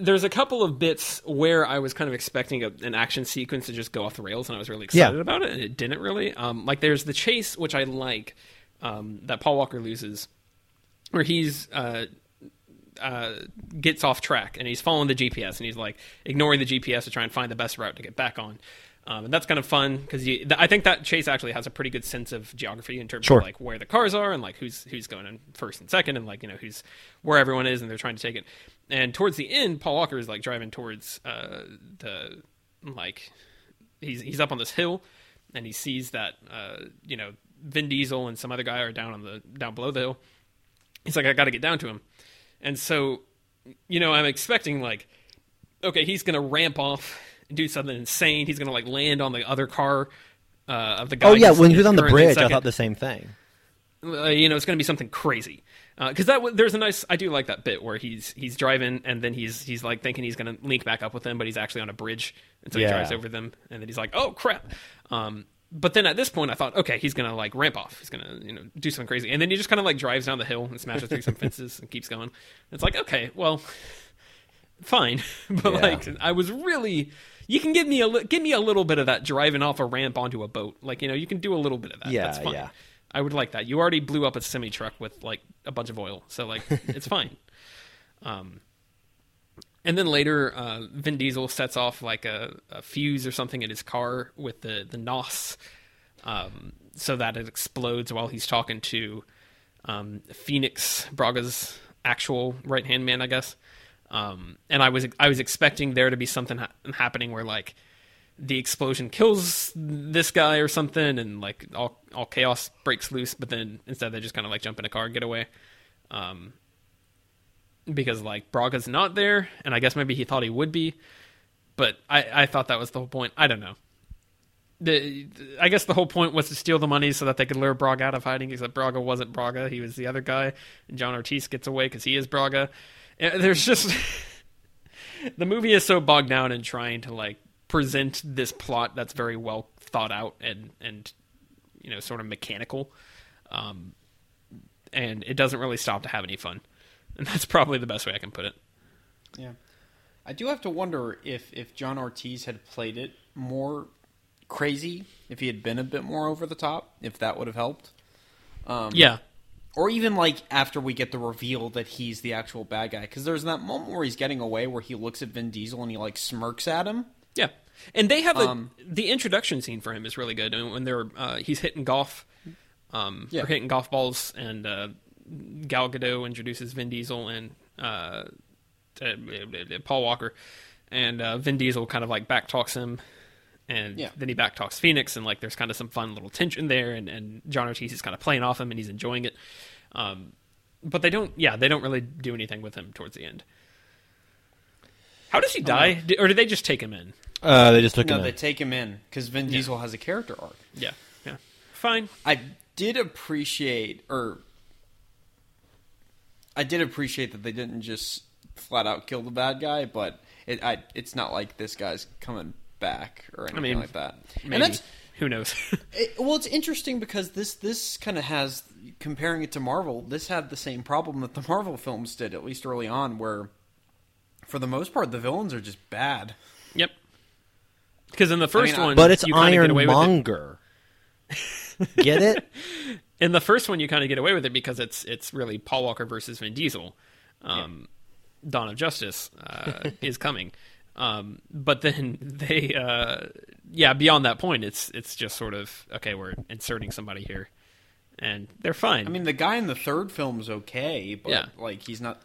there's a couple of bits where I was kind of expecting an action sequence to just go off the rails, and I was really excited about it, and it didn't really. Like there's the chase, which I like, that Paul Walker loses, where he's gets off track and he's following the GPS and he's like ignoring the GPS to try and find the best route to get back on. And that's kind of fun because I think that chase actually has a pretty good sense of geography in terms of like where the cars are and like who's going in first and second and like, you know, who's where everyone is and they're trying to take it. And towards the end, Paul Walker is like driving towards the, like he's up on this hill and he sees that, you know, Vin Diesel and some other guy are down below the hill. He's like, I got to get down to him. And so, you know, I'm expecting like, okay, he's going to ramp off and do something insane. He's going to like land on the other car of the guy. Oh yeah, when he was on the bridge, I thought the same thing. You know, it's going to be something crazy because there's a nice. I do like that bit where he's driving and then he's like thinking he's going to link back up with them, but he's actually on a bridge, and so he drives over them, and then he's like, oh crap. But then at this point, I thought, okay, he's going to like ramp off. He's going to, you know, do something crazy. And then he just kind of like drives down the hill and smashes through some fences and keeps going. It's like, okay, well, fine. But like, I was really, you can give me a little bit of that driving off a ramp onto a boat. Like, you know, you can do a little bit of that. Yeah, that's fine. Yeah. I would like that. You already blew up a semi truck with like a bunch of oil. So like, it's fine. And then later, Vin Diesel sets off like a fuse or something in his car with the NOS, so that it explodes while he's talking to Phoenix Braga's actual right hand man, I guess. And I was expecting there to be something happening where like the explosion kills this guy or something, and like all chaos breaks loose. But then instead, they just kind of like jump in a car and get away. Because like Braga's not there, and I guess maybe he thought he would be, but I thought that was the whole point. I don't know. I guess the whole point was to steal the money so that they could lure Braga out of hiding, except Braga wasn't Braga. He was the other guy. And John Ortiz gets away because he is Braga. And there's just... the movie is so bogged down in trying to like present this plot that's very well thought out and you know, sort of mechanical. And it doesn't really stop to have any fun. And that's probably the best way I can put it. Yeah. I do have to wonder if John Ortiz had played it more crazy, if he had been a bit more over the top, if that would have helped. Yeah. Or even like after we get the reveal that he's the actual bad guy. Because there's that moment where he's getting away where he looks at Vin Diesel and he like smirks at him. Yeah. And they have the introduction scene for him is really good. And when they're he's hitting golf, or hitting golf balls, and Gal Gadot introduces Vin Diesel and Paul Walker, and Vin Diesel kind of like backtalks him, and then he backtalks Phoenix, and like there's kind of some fun little tension there, and John Ortiz is kind of playing off him and he's enjoying it, but they don't really do anything with him towards the end. How does he die? Or did they just take him in? They just took him in. No, they take him in because Vin Diesel has a character arc. Yeah, fine. I did appreciate that they didn't just flat out kill the bad guy, but it's not like this guy's coming back or anything like that. Maybe. And that's, who knows? Well, it's interesting because this kind of has, comparing it to Marvel, this had the same problem that the Marvel films did, at least early on, where for the most part the villains are just bad. Yep. Because in the first one, but it's Ironmonger. Get it? In the first one, you kind of get away with it because it's really Paul Walker versus Vin Diesel. Dawn of Justice is coming, but then they, beyond that point, it's just sort of okay. We're inserting somebody here, and they're fine. I mean, the guy in the third film's okay, but like he's not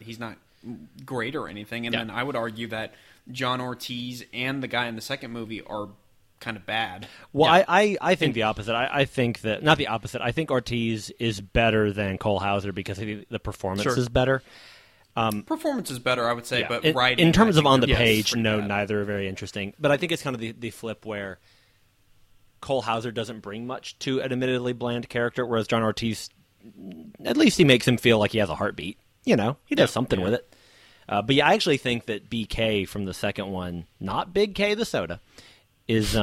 great or anything. And then I would argue that John Ortiz and the guy in the second movie are kind of bad. Well, I think the opposite. I think that, not the opposite, I think Ortiz is better than Cole Hauser because the performance is better. Performance is better, I would say, but writing, in terms of on the page, no, bad. Neither are very interesting. But I think it's kind of the flip where Cole Hauser doesn't bring much to an admittedly bland character, whereas John Ortiz, at least he makes him feel like he has a heartbeat. You know, he does something with it. But I actually think that BK from the second one, not Big K the soda, is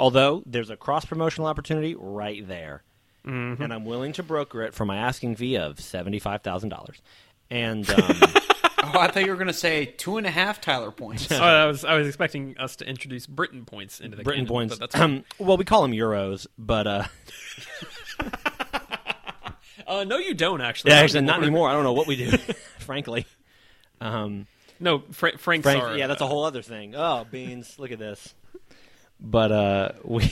Although, there's a cross-promotional opportunity right there. Mm-hmm. And I'm willing to broker it for my asking fee of $75,000. And I thought you were going to say 2.5 Tyler points. Oh, I was expecting us to introduce Britain points into the Britain canon, points. That's well, we call them euros, but no, you don't actually. Yeah, actually, not anymore. I don't know what we do, frankly. No, Frank's. Frank, yeah, that's a whole other thing. Oh, beans! Look at this. But we.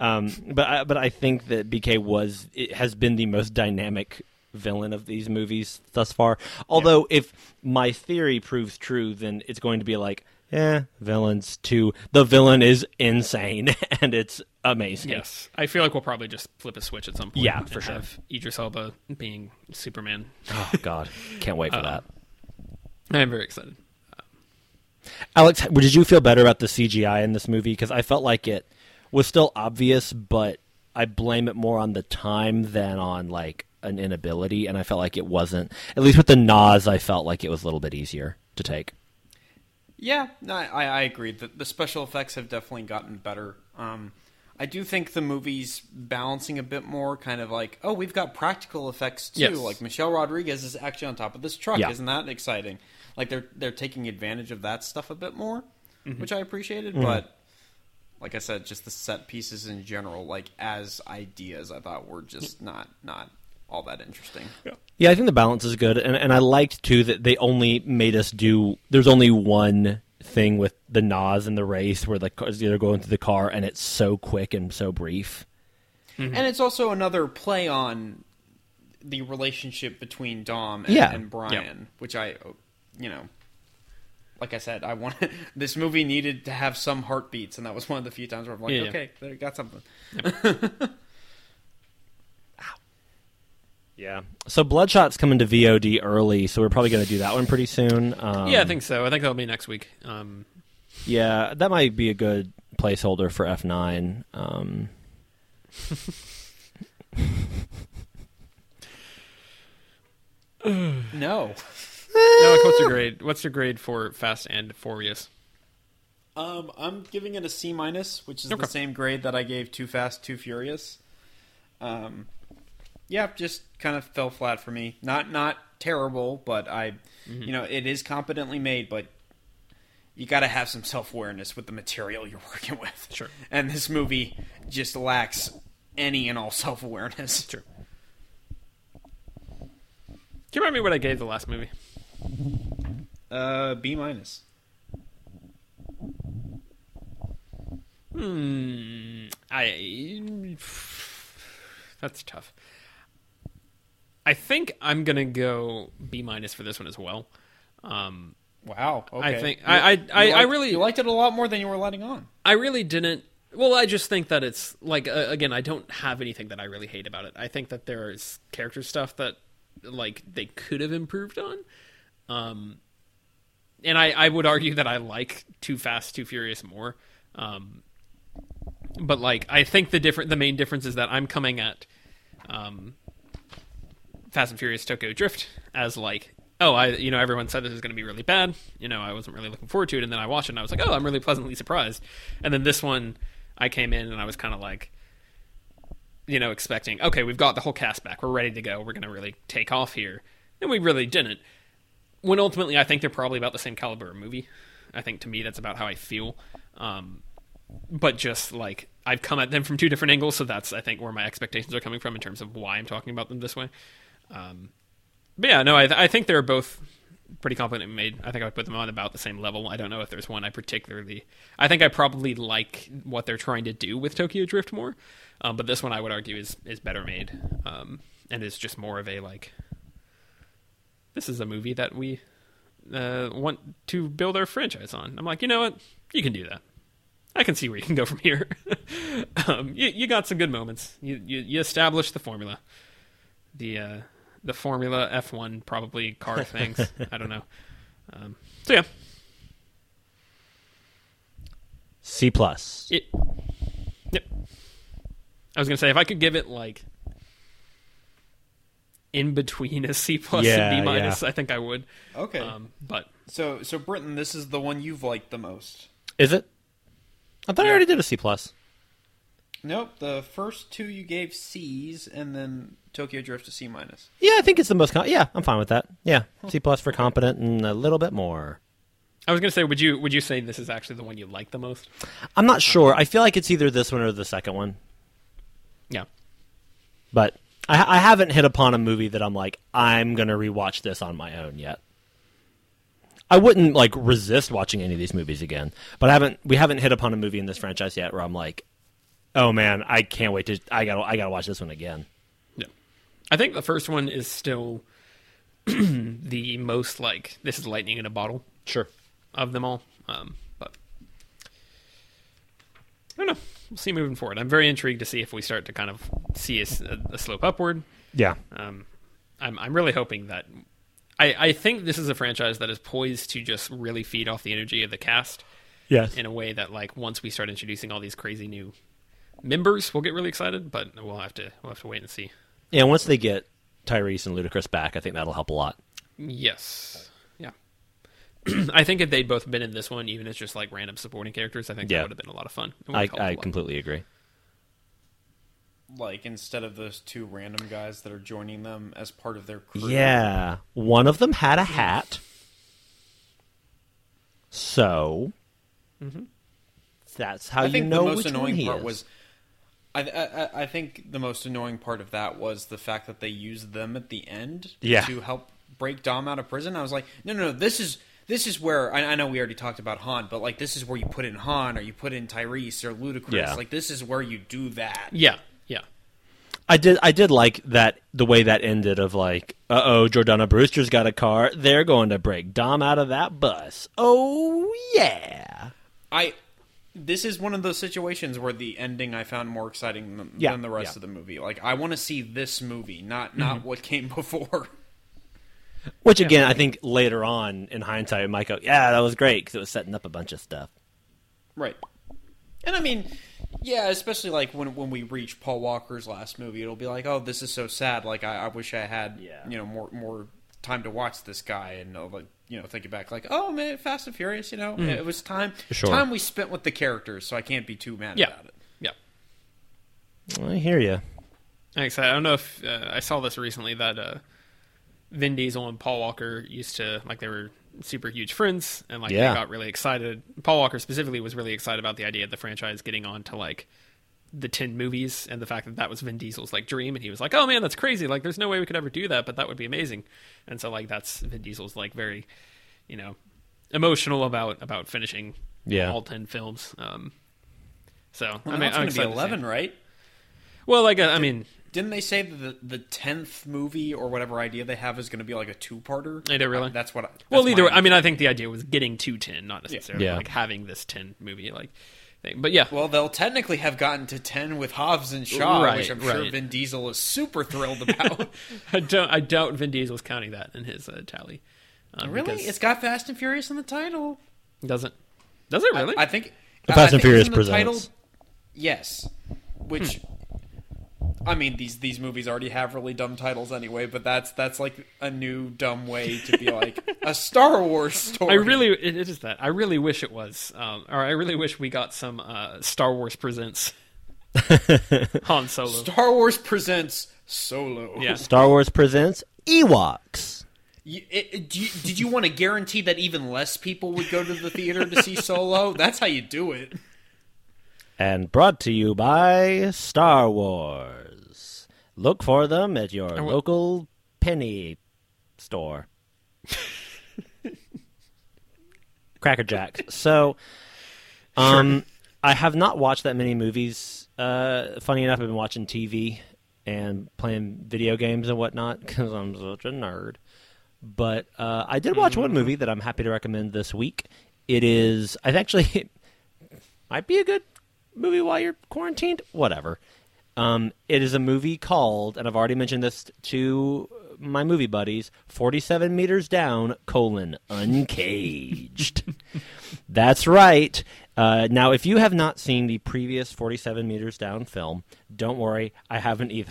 But I think that BK has been the most dynamic villain of these movies thus far. Although, yeah, if my theory proves true, then it's going to be like, villains 2. The villain is insane, and it's amazing. Yes. I feel like we'll probably just flip a switch at some point. Yeah, for sure. Idris Elba being Superman. Oh, God. Can't wait for that. I'm very excited. Alex, did you feel better about the CGI in this movie? Because I felt like it was still obvious, but I blame it more on the time than on, like, an inability, and I felt like it wasn't, at least with the Nas, I felt like it was a little bit easier to take. Yeah, no, I agree. The special effects have definitely gotten better. I do think the movie's balancing a bit more, kind of like, oh, we've got practical effects too. Yes. Like Michelle Rodriguez is actually on top of this truck. Yeah. Isn't that exciting? Like they're taking advantage of that stuff a bit more, mm-hmm. which I appreciated, mm-hmm. but like I said, just the set pieces in general, like as ideas, I thought were just not all that interesting. Yeah, I think the balance is good, and I liked too that they only made us do, there's only one thing with the Nas and the race where they're going through the car, and it's so quick and so brief. Mm-hmm. And it's also another play on the relationship between Dom and Brian, which I, like I said, I wanted this movie needed to have some heartbeats, and that was one of the few times where I'm like, okay, they got something. Yep. Yeah. So Bloodshot's coming to VOD early, so we're probably going to do that one pretty soon. Yeah, I think so. I think that'll be next week. Yeah, that might be a good placeholder for F9. No. Alex, what's your grade? What's your grade for Fast and Furious? I'm giving it a C-, which is the same grade that I gave Too Fast, Too Furious. Yeah, just kind of fell flat for me. Not terrible, but I, it is competently made, but you got to have some self-awareness with the material you're working with. Sure. And this movie just lacks any and all self-awareness. True. Can you remind me what I gave the last movie? B-. That's tough. I think I'm going to go B- for this one as well. Wow. Okay. I think you liked it a lot more than you were letting on. I really didn't. Well, I just think that it's like, again, I don't have anything that I really hate about it. I think that there's character stuff that like they could have improved on. And I would argue that I like Too Fast, Too Furious more. But like, I think the main difference is that I'm coming at, Fast and Furious Tokyo Drift as like, everyone said this is going to be really bad. I wasn't really looking forward to it. And then I watched it and I was like, oh, I'm really pleasantly surprised. And then this one, I came in and I was kind of like, expecting, okay, we've got the whole cast back. We're ready to go. We're going to really take off here. And we really didn't. When ultimately, I think they're probably about the same caliber of movie. I think to me, that's about how I feel. But just like, I've come at them from two different angles. So that's, I think, where my expectations are coming from in terms of why I'm talking about them this way. But yeah, no, I think they're both pretty competently made. I think I would put them on about the same level. I don't know if there's one I think I probably like what they're trying to do with Tokyo Drift more. But this one I would argue is better made. And is just more of a, like, this is a movie that we want to build our franchise on. I'm like, you know what? You can do that. I can see where you can go from here. You got some good moments. You established the formula. The Formula F1 probably car things. I don't know. So yeah. C+. Yep. I was going to say, if I could give it like in between a C+ and B-, I think I would. Okay. But so Britton, this is the one you've liked the most. Is it? I thought I already did a C+. Nope, the first two you gave C's, and then Tokyo Drift's a C-. Yeah, I think it's the most... yeah, I'm fine with that. Yeah, C+ for competent and a little bit more. I was going to say, would you say this is actually the one you like the most? I'm not sure. I feel like it's either this one or the second one. Yeah. But I haven't hit upon a movie that I'm like, I'm going to rewatch this on my own yet. I wouldn't like resist watching any of these movies again, but we haven't hit upon a movie in this franchise yet where I'm like, oh man, I can't wait to I gotta watch this one again. Yeah, I think the first one is still the most like this is lightning in a bottle. Sure, of them all, but I don't know. We'll see moving forward. I'm very intrigued to see if we start to kind of see a slope upward. Yeah, I'm really hoping that. I think this is a franchise that is poised to just really feed off the energy of the cast. Yes. In a way that, like, once we start introducing all these crazy new members, we'll get really excited, but we'll have to wait and see. Yeah, once they get Tyrese and Ludacris back, I think that'll help a lot. Yes. Yeah. I think if they'd both been in this one, even if it's just, like, random supporting characters, I think that would have been a lot of fun. I completely agree. Like, instead of those two random guys that are joining them as part of their crew. Yeah. One of them had a hat. So, that's how you know which one he is. I think the most annoying part of that was the fact that they used them at the end to help break Dom out of prison. I was like, no, this is where, I know we already talked about Han, but like this is where you put in Han or you put in Tyrese or Ludacris. Yeah. Like this is where you do that. Yeah. I did like that the way that ended of like, uh-oh, Jordana Brewster's got a car. They're going to break Dom out of that bus. Oh, yeah. This is one of those situations where the ending I found more exciting than the rest of the movie. Like, I want to see this movie, not what came before. Which, again, I think later on, in hindsight, Mike go, yeah, that was great, because it was setting up a bunch of stuff. Right. And I mean... yeah, especially like when we reach Paul Walker's last movie, it'll be like, oh, this is so sad. Like I wish I had more time to watch this guy and like thinking back like, oh man, Fast and Furious, it was time we spent with the characters, so I can't be too mad about it. Yeah, well, I hear you. Thanks. I don't know if I saw this recently that Vin Diesel and Paul Walker used to like they were super huge friends and like they got really excited. Paul Walker specifically was really excited about the idea of the franchise getting on to like the 10 movies and the fact that that was Vin Diesel's like dream, and he was like, oh man, that's crazy, like there's no way we could ever do that, but that would be amazing. And so like that's Vin Diesel's like very emotional about finishing all 10 films. So well, I mean, I'm excited. Be 11 to right? Well, like I mean, didn't they say that the 10th movie or whatever idea they have is going to be like a two-parter? I don't really. That's what. Well, either way, I mean, I think the idea was getting to 10, not necessarily like having this 10 movie like thing. But yeah. Well, they'll technically have gotten to 10 with Hobbs and Shaw, which I'm sure Vin Diesel is super thrilled about. I doubt Vin Diesel's counting that in his tally. Really? It's got Fast and Furious in the title. Does it really? I think Fast and Furious presents. Title, yes, which. I mean, these movies already have really dumb titles anyway, but that's like a new dumb way to be like a Star Wars story. It is that. I really wish it was, or I really wish we got some Star Wars Presents Han Solo. Star Wars Presents Solo. Yeah. Star Wars Presents Ewoks. Did you want to guarantee that even less people would go to the theater to see Solo? That's how you do it. And brought to you by Star Wars. Look for them at your local penny store. Cracker Jacks. So, sure. I have not watched that many movies. Funny enough, I've been watching TV and playing video games and whatnot because I'm such a nerd. But I did watch one movie that I'm happy to recommend this week. It might be a good movie while you're quarantined, whatever. It is a movie called, and I've already mentioned this to my movie buddies, 47 Meters Down, Uncaged. That's right. Now, if you have not seen the previous 47 Meters Down film, don't worry, I haven't either.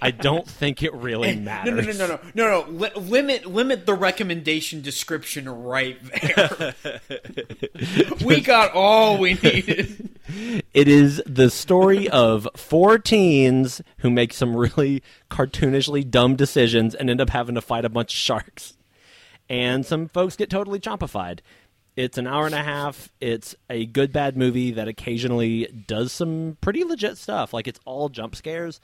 I don't think it really matters. No. Limit the recommendation description right there. We got all we needed. It is the story of four teens who make some really cartoonishly dumb decisions and end up having to fight a bunch of sharks. And some folks get totally chompified. It's an hour and a half. It's a good, bad movie that occasionally does some pretty legit stuff. Like, it's all jump scares,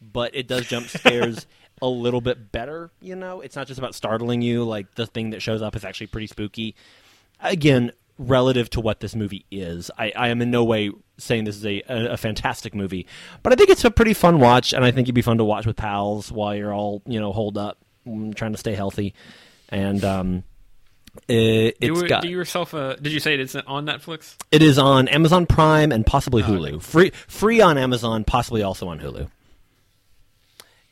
but it does jump scares a little bit better, you know? It's not just about startling you. Like, the thing that shows up is actually pretty spooky. Again, relative to what this movie is, I am in no way saying this is a fantastic movie. But I think it's a pretty fun watch, and I think it'd be fun to watch with pals while you're all, you know, holed up, trying to stay healthy. And, did you say it's on Netflix? It is on Amazon Prime and possibly Hulu. Okay. Free on Amazon, possibly also on Hulu.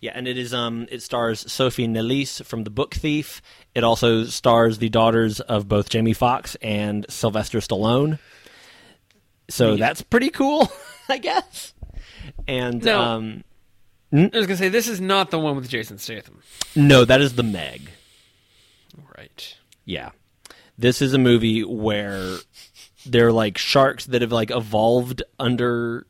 Yeah, and it is. It stars Sophie Nelisse from The Book Thief. It also stars the daughters of both Jamie Foxx and Sylvester Stallone. So that's pretty cool, I guess. And I was gonna say, this is not the one with Jason Statham. No, that is The Meg. Right. Yeah. This is a movie where they're like sharks that have like evolved under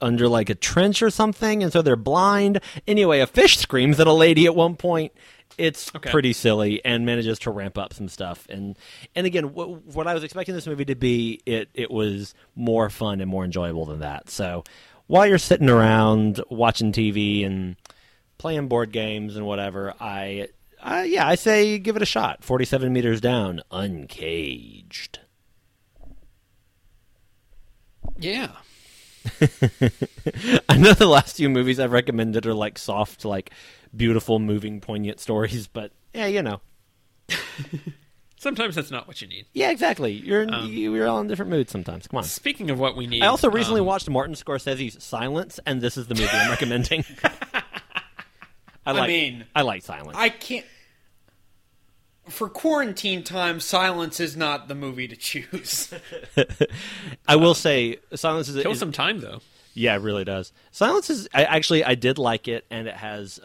like a trench or something, and so they're blind. Anyway, a fish screams at a lady at one point. It's pretty silly and manages to ramp up some stuff. And again, what I was expecting this movie to be, it was more fun and more enjoyable than that. So while you're sitting around watching TV and playing board games and whatever, I say give it a shot. 47 meters down, uncaged. Yeah. I know the last few movies I've recommended are like soft, like beautiful, moving, poignant stories, but yeah, you know. Sometimes that's not what you need. Yeah, exactly. You're all in different moods sometimes. Come on. Speaking of what we need, I also recently watched Martin Scorsese's Silence, and this is the movie I'm recommending. I like Silence. I can't. For quarantine time, Silence is not the movie to choose. I will say, Silence is. Kills some time, though. Yeah, it really does. Silence is. I did like it, and it has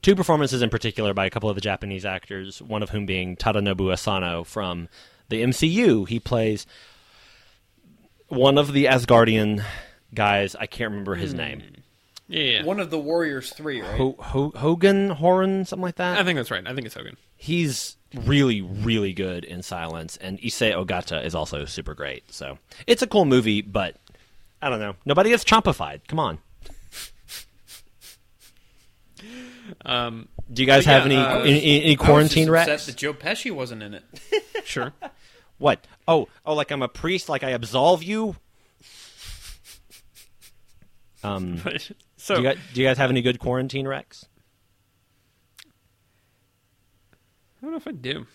two performances in particular by a couple of the Japanese actors, one of whom being Tadanobu Asano from the MCU. He plays one of the Asgardian guys. I can't remember his name. Yeah, one of the Warriors 3, right? Hogan, something like that. I think that's right. I think it's Hogan. He's really, really good in Silence, and Issei Ogata is also super great. So it's a cool movie, but I don't know. Nobody gets chompified. Come on. Do you guys have any quarantine recs? I was upset that Joe Pesci wasn't in it. Sure. What? Oh, like I'm a priest? Like I absolve you? So, do you guys have any good quarantine recs? I don't know if I do.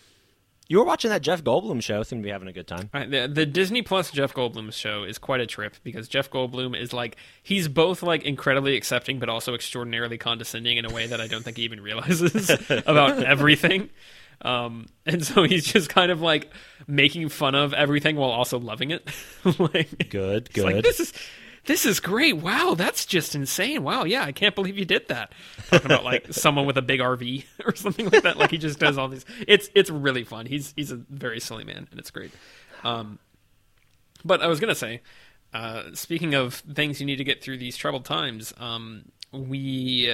You were watching that Jeff Goldblum show. Seemed to be having a good time. The Disney Plus Jeff Goldblum show is quite a trip, because Jeff Goldblum is like, he's both like incredibly accepting but also extraordinarily condescending in a way that I don't think he even realizes about everything. And so he's just kind of like making fun of everything while also loving it. Like, good, good. Like, This is great. Wow, that's just insane. Wow, yeah, I can't believe you did that. Talking about like someone with a big RV or something like that. Like he just does all these. It's really fun. He's a very silly man, and it's great. But I was gonna say, speaking of things you need to get through these troubled times, we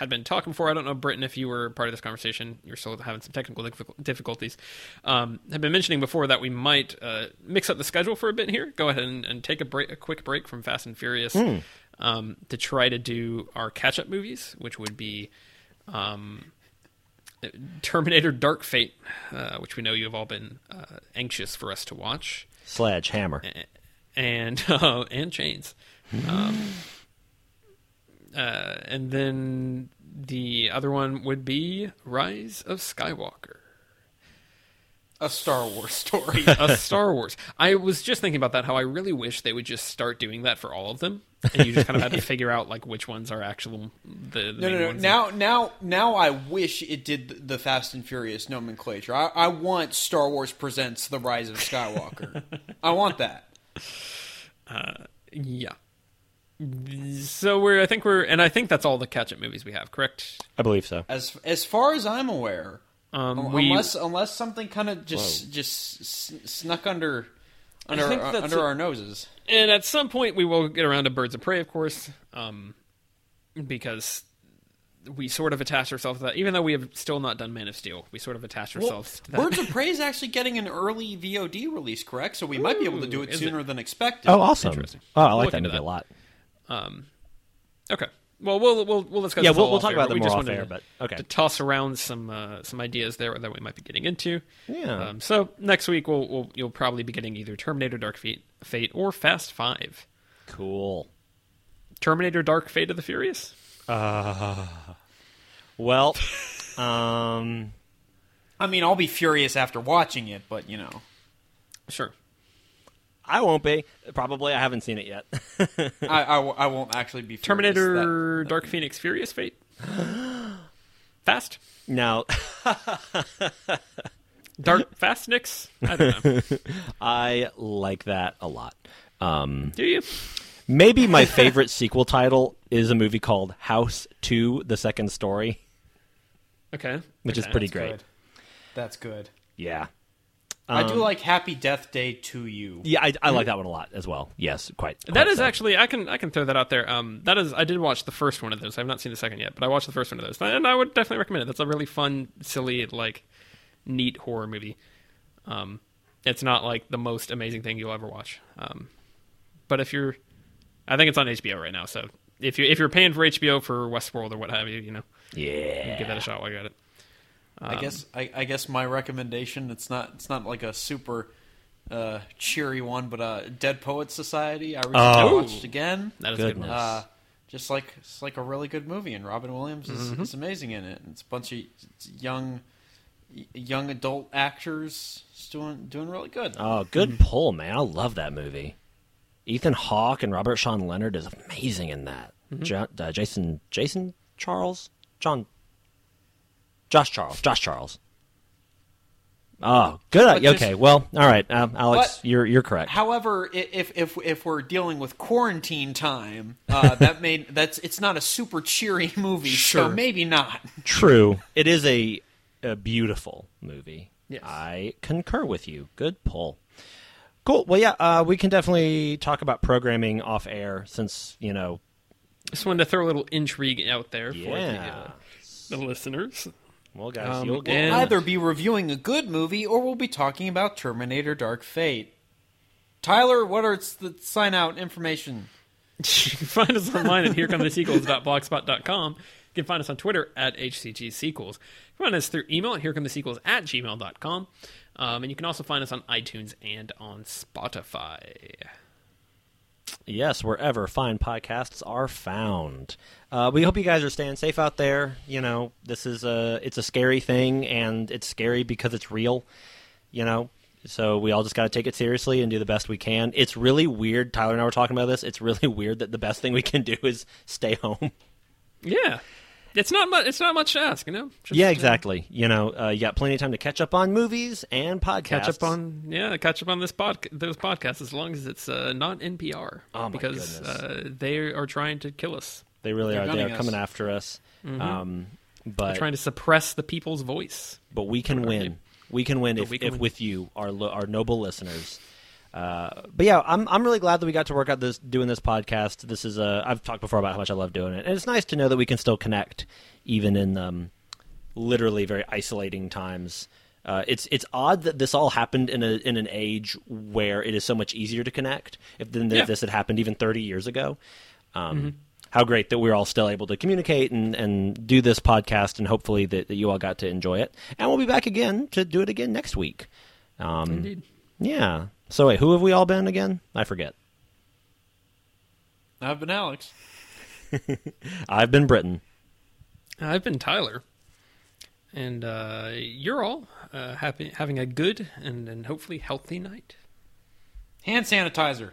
had been talking before. I don't know, Britton, if you were part of this conversation. You're still having some technical difficulties. Had been mentioning before that we might mix up the schedule for a bit here. Go ahead and take a quick break from Fast and Furious to try to do our catch-up movies, which would be Terminator Dark Fate, which we know you have all been anxious for us to watch. Sledgehammer. And Chains. And then the other one would be Rise of Skywalker. A Star Wars story. A Star Wars. I was just thinking about that, how I really wish they would just start doing that for all of them. And you just kind of had to figure out like which ones are actual the main ones. Now I wish it did the Fast and Furious nomenclature. I want Star Wars Presents The Rise of Skywalker. I want that. Yeah. So I think that's all the catch-up movies we have, correct? I believe so. As far as I'm aware, unless something kind of just snuck under our noses. And at some point we will get around to Birds of Prey, of course, because we sort of attach ourselves to that. Even though we have still not done Man of Steel, we sort of attach ourselves to that. Birds of Prey is actually getting an early VOD release, correct? So we might be able to do it sooner than expected. Oh, awesome. Oh, I like that movie a lot. Okay. Well, we'll discuss. Yeah, we'll talk about them more off air, but okay. To toss around some ideas there that we might be getting into. Yeah. So next week you'll probably be getting either Terminator: Dark Fate or Fast Five. Cool. Terminator: Dark Fate of the Furious. I mean, I'll be furious after watching it, but you know. Sure. I won't be. Probably. I haven't seen it yet. I won't actually be furious. Terminator Dark Phoenix Furious Fate. Fast? No. Dark Fast Nix? I don't know. I like that a lot. Do you? Maybe my favorite sequel title is a movie called House 2, The Second Story. Okay. Which is pretty great. Good. That's good. Yeah. I do like Happy Death Day to You. Yeah, I like that one a lot as well. Yes, quite that is so. Actually, I can throw that out there. I did watch the first one of those. I've not seen the second yet, but I watched the first one of those. And I would definitely recommend it. That's a really fun, silly, like, neat horror movie. It's not, like, the most amazing thing you'll ever watch. But if you're... I think it's on HBO right now, so if you're paying for HBO for Westworld or what have you, you know. Yeah. You can give that a shot while you're at it. I guess my recommendation, it's not like a super cheery one, but Dead Poets Society, I recently watched again. That is good. It's like a really good movie, and Robin Williams is amazing in it. It's a bunch of young adult actors doing really good. Oh, good pull, man! I love that movie. Ethan Hawke and Robert Sean Leonard is amazing in that. Mm-hmm. Josh Charles. Oh, good. Okay. Well, all right. Alex, you're correct. However, if we're dealing with quarantine time, it's not a super cheery movie. Sure. So maybe not. True. It is a beautiful movie. Yes. I concur with you. Good pull. Cool. Well, yeah, we can definitely talk about programming off air since, you know. Just wanted to throw a little intrigue out there for the listeners. Well, guys, we'll either be reviewing a good movie or we'll be talking about Terminator Dark Fate. Tyler, what are the sign-out information? You can find us online at herecomethesequels.blogspot.com. You can find us on Twitter at HCGSequels. You can find us through email at herecomethesequels@gmail.com. And you can also find us on iTunes and on Spotify. Yes, wherever fine podcasts are found. We hope you guys are staying safe out there. You know, this is it's a scary thing, and it's scary because it's real, you know. So we all just got to take it seriously and do the best we can. It's really weird. Tyler and I were talking about this. It's really weird that the best thing we can do is stay home. Yeah. It's not much to ask, you know? Just, yeah, exactly. You got plenty of time to catch up on movies and podcasts. Catch up on those podcasts as long as it's not NPR. Oh, my goodness. Because they are trying to kill us. They really are. They are coming after us. Mm-hmm. They're trying to suppress the people's voice. But we can win. We can win if with you, our noble listeners. But yeah, I'm really glad that we got to work out doing this podcast. This is I've talked before about how much I love doing it, and it's nice to know that we can still connect even in literally very isolating times. It's odd that this all happened in an age where it is so much easier to connect than this had happened even 30 years ago. How great that we're all still able to communicate and do this podcast, and hopefully that you all got to enjoy it. And we'll be back again to do it again next week. Indeed. Yeah. So wait, who have we all been again? I forget. I've been Alex. I've been Britton. I've been Tyler. And you're all having a good and hopefully healthy night. Hand sanitizer.